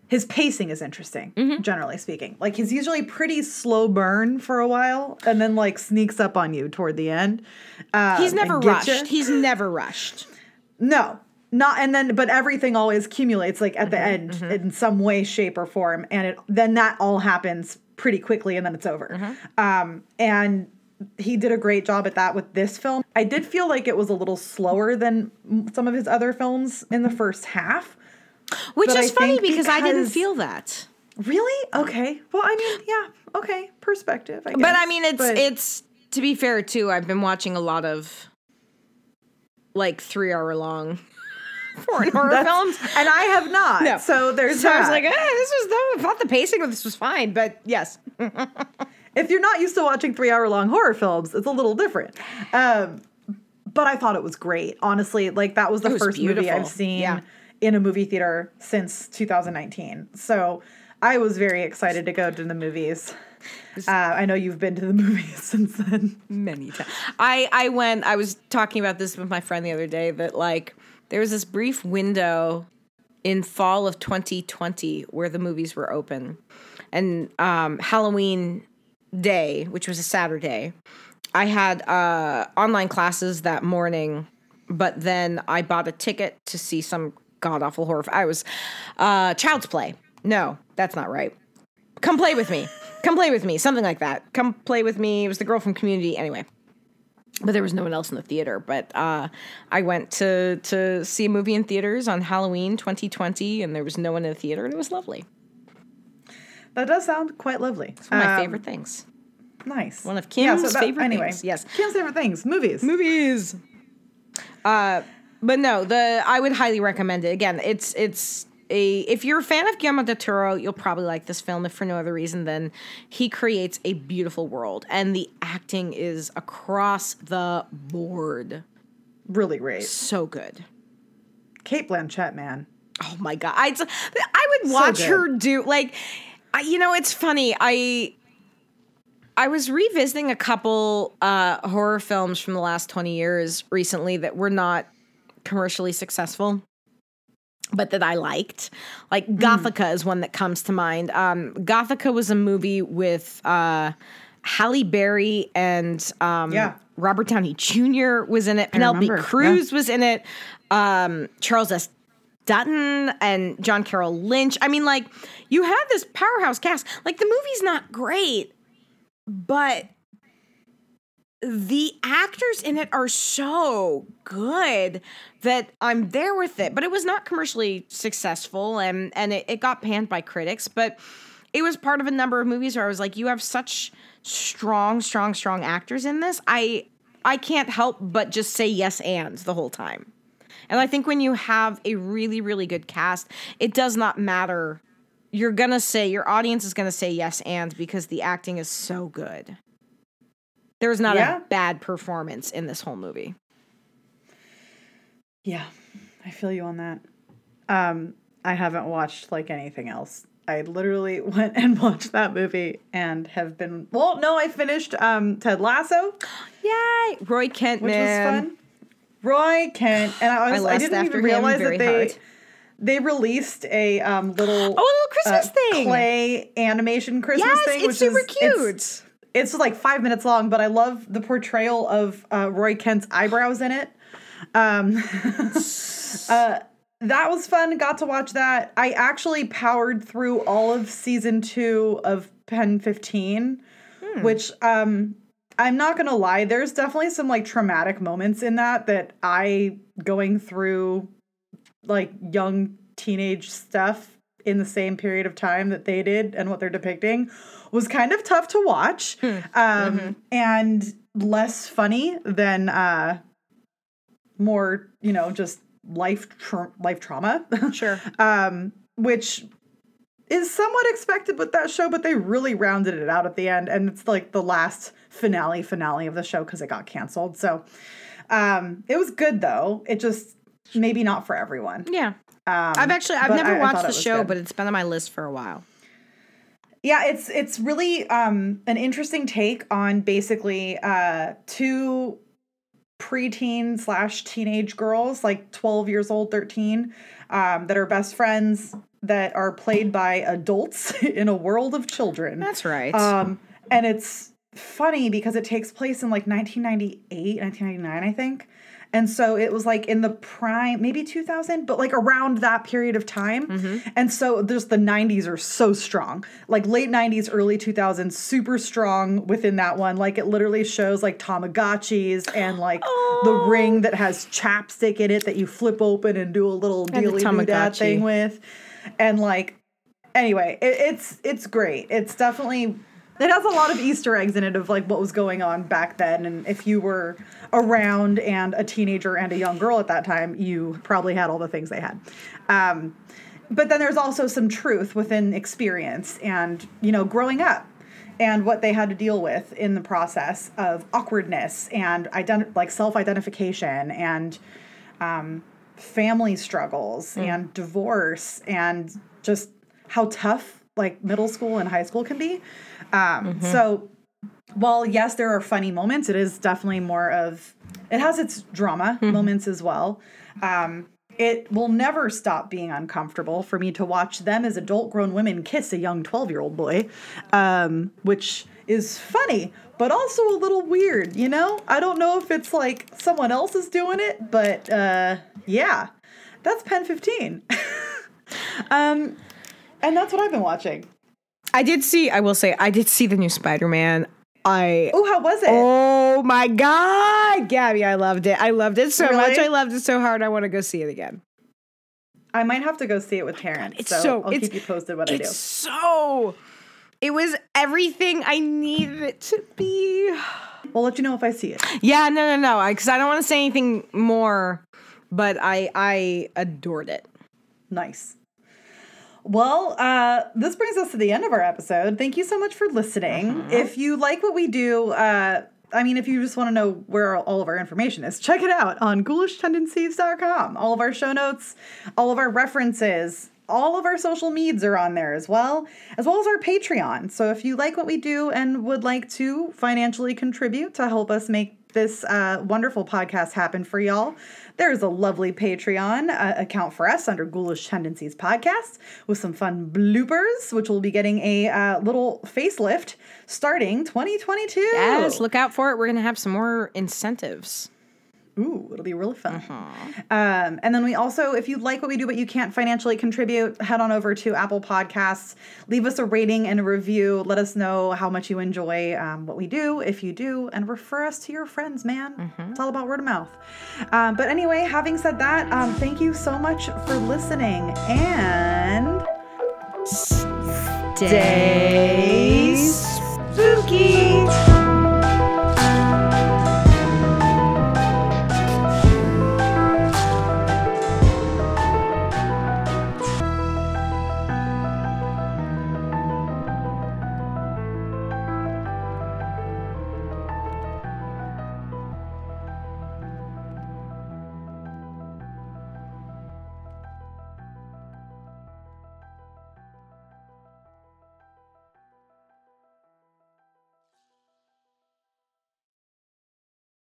his pacing is interesting, generally speaking. Like, he's usually pretty slow burn for a while and then, like, sneaks up on you toward the end. He's never rushed. He's never rushed. No. Not. And then, but everything always accumulates, like, at the end in some way, shape, or form. And then that all happens pretty quickly and then it's over. And he did a great job at that with this film. I did feel like it was a little slower than some of his other films in the first half. Which is funny because I didn't feel that. Really? Okay. Well, I mean, yeah. Okay. Perspective, I guess. But I mean, it's to be fair too, I've been watching a lot of like 3 hour long foreign horror films. And I have not. No. So there's I was like, I thought the pacing of this was fine, but yes. If you're not used to watching 3 hour long horror films, it's a little different. But I thought it was great. Honestly, like that was the first movie I've seen. Yeah. In a movie theater since 2019. So I was very excited to go to the movies. I know you've been to the movies since then. Many times. I went, I was talking about this with my friend the other day, that like there was this brief window in fall of 2020 where the movies were open. And Halloween Day, which was a Saturday, I had online classes that morning, but then I bought a ticket to see some god-awful horror. I was Child's Play. No, that's not right. Come Play With Me. Come Play With Me. Something like that. Come Play With Me. It was the girl from Community. Anyway, but there was no one else in the theater. But I went to see a movie in theaters on Halloween 2020, and there was no one in the theater, and it was lovely. That does sound quite lovely. It's one of my favorite things. Nice. One of Kim's favorite things. Yes. Kim's favorite things. Movies. But no, I would highly recommend it. Again, if you're a fan of Guillermo del Toro, you'll probably like this film, if for no other reason than he creates a beautiful world. And the acting is across the board. Really great. So good. Cate Blanchett, man. Oh my God. I would watch her do, like, you know, it's funny. I was revisiting a couple horror films from the last 20 years recently that were not commercially successful, but that I liked. Like Gothica is one that comes to mind. Gothica was a movie with Halle Berry and Robert Downey Jr. was in it. Penelope Cruz was in it. Charles S. Dutton and John Carroll Lynch. I mean, like, you have this powerhouse cast. Like, the movie's not great, but the actors in it are so good that I'm there with it. But it was not commercially successful, and it got panned by critics. But it was part of a number of movies where I was like, you have such strong actors in this. I can't help but just say yes and the whole time. And I think when you have a really, really good cast, it does not matter. You're going to say, your audience is going to say yes and, because the acting is so good. There's not a bad performance in this whole movie. Yeah, I feel you on that. I haven't watched like anything else. I literally went and watched that movie and have been, well, no, I finished Ted Lasso. Yay! Roy Kent, which man. Was fun. Roy Kent. And I didn't even realize that they released a little Christmas thing, clay animation Christmas thing. Yes, it's super cute. It's like 5 minutes long, but I love the portrayal of Roy Kent's eyebrows in it. That was fun. Got to watch that. I actually powered through all of season 2 of Pen 15, which I'm not going to lie. There's definitely some like traumatic moments in that I going through like young teenage stuff in the same period of time that they did and what they're depicting was kind of tough to watch and less funny than more, you know, just life trauma. Sure. Which is somewhat expected with that show, but they really rounded it out at the end. And it's like the last finale of the show because it got canceled. So it was good, though. It just... maybe not for everyone. Yeah. I've never watched the show, but it's been on my list for a while. Yeah, it's really an interesting take on basically two preteen / teenage girls, like 12 years old, 13, that are best friends that are played by adults in a world of children. That's right. And it's funny because it takes place in like 1998, 1999, I think. And so it was like in the prime, maybe 2000, but like around that period of time. Mm-hmm. And so there's the 90s are so strong, like late 90s, early 2000s, super strong within that one. Like it literally shows like Tamagotchis and like the ring that has chapstick in it that you flip open and do a little dealy-doo-dad thing with. And like, anyway, it's great. It's definitely... it has a lot of Easter eggs in it of, like, what was going on back then. And if you were around and a teenager and a young girl at that time, you probably had all the things they had. But then there's also some truth within experience and, you know, growing up and what they had to deal with in the process of awkwardness and, self-identification and family struggles and divorce and just how tough like middle school and high school can be. So while, yes, there are funny moments, it is definitely more of, it has its drama moments as well. It will never stop being uncomfortable for me to watch them as adult grown women kiss a young 12-year-old boy, which is funny, but also a little weird, you know? I don't know if it's like someone else is doing it, but yeah, that's Pen 15. And that's what I've been watching. I will say I did see the new Spider-Man. Oh, how was it? Oh my God, Gabby, I loved it. I loved it so much. I loved it so hard. I want to go see it again. I might have to go see it with parents. I'll keep you posted what I do. It was everything I needed it to be. We'll let you know if I see it. Yeah, no, because I don't want to say anything more, but I adored it. Nice. Well, this brings us to the end of our episode. Thank you so much for listening. If you like what we do, if you just want to know where all of our information is, check it out on ghoulishtendencies.com. All of our show notes, all of our references, all of our social medias are on there as well as our Patreon. So if you like what we do and would like to financially contribute to help us make this wonderful podcast happen for y'all, there's a lovely Patreon account for us under Ghoulish Tendencies Podcast with some fun bloopers, which will be getting a little facelift starting 2022. Yes, look out for it. We're going to have some more incentives. Ooh, it'll be really fun. And then we also, if you like what we do but you can't financially contribute, head on over to Apple Podcasts. Leave us a rating and a review. Let us know how much you enjoy what we do, if you do, and refer us to your friends, man. It's all about word of mouth. But anyway, having said that, thank you so much for listening. And stay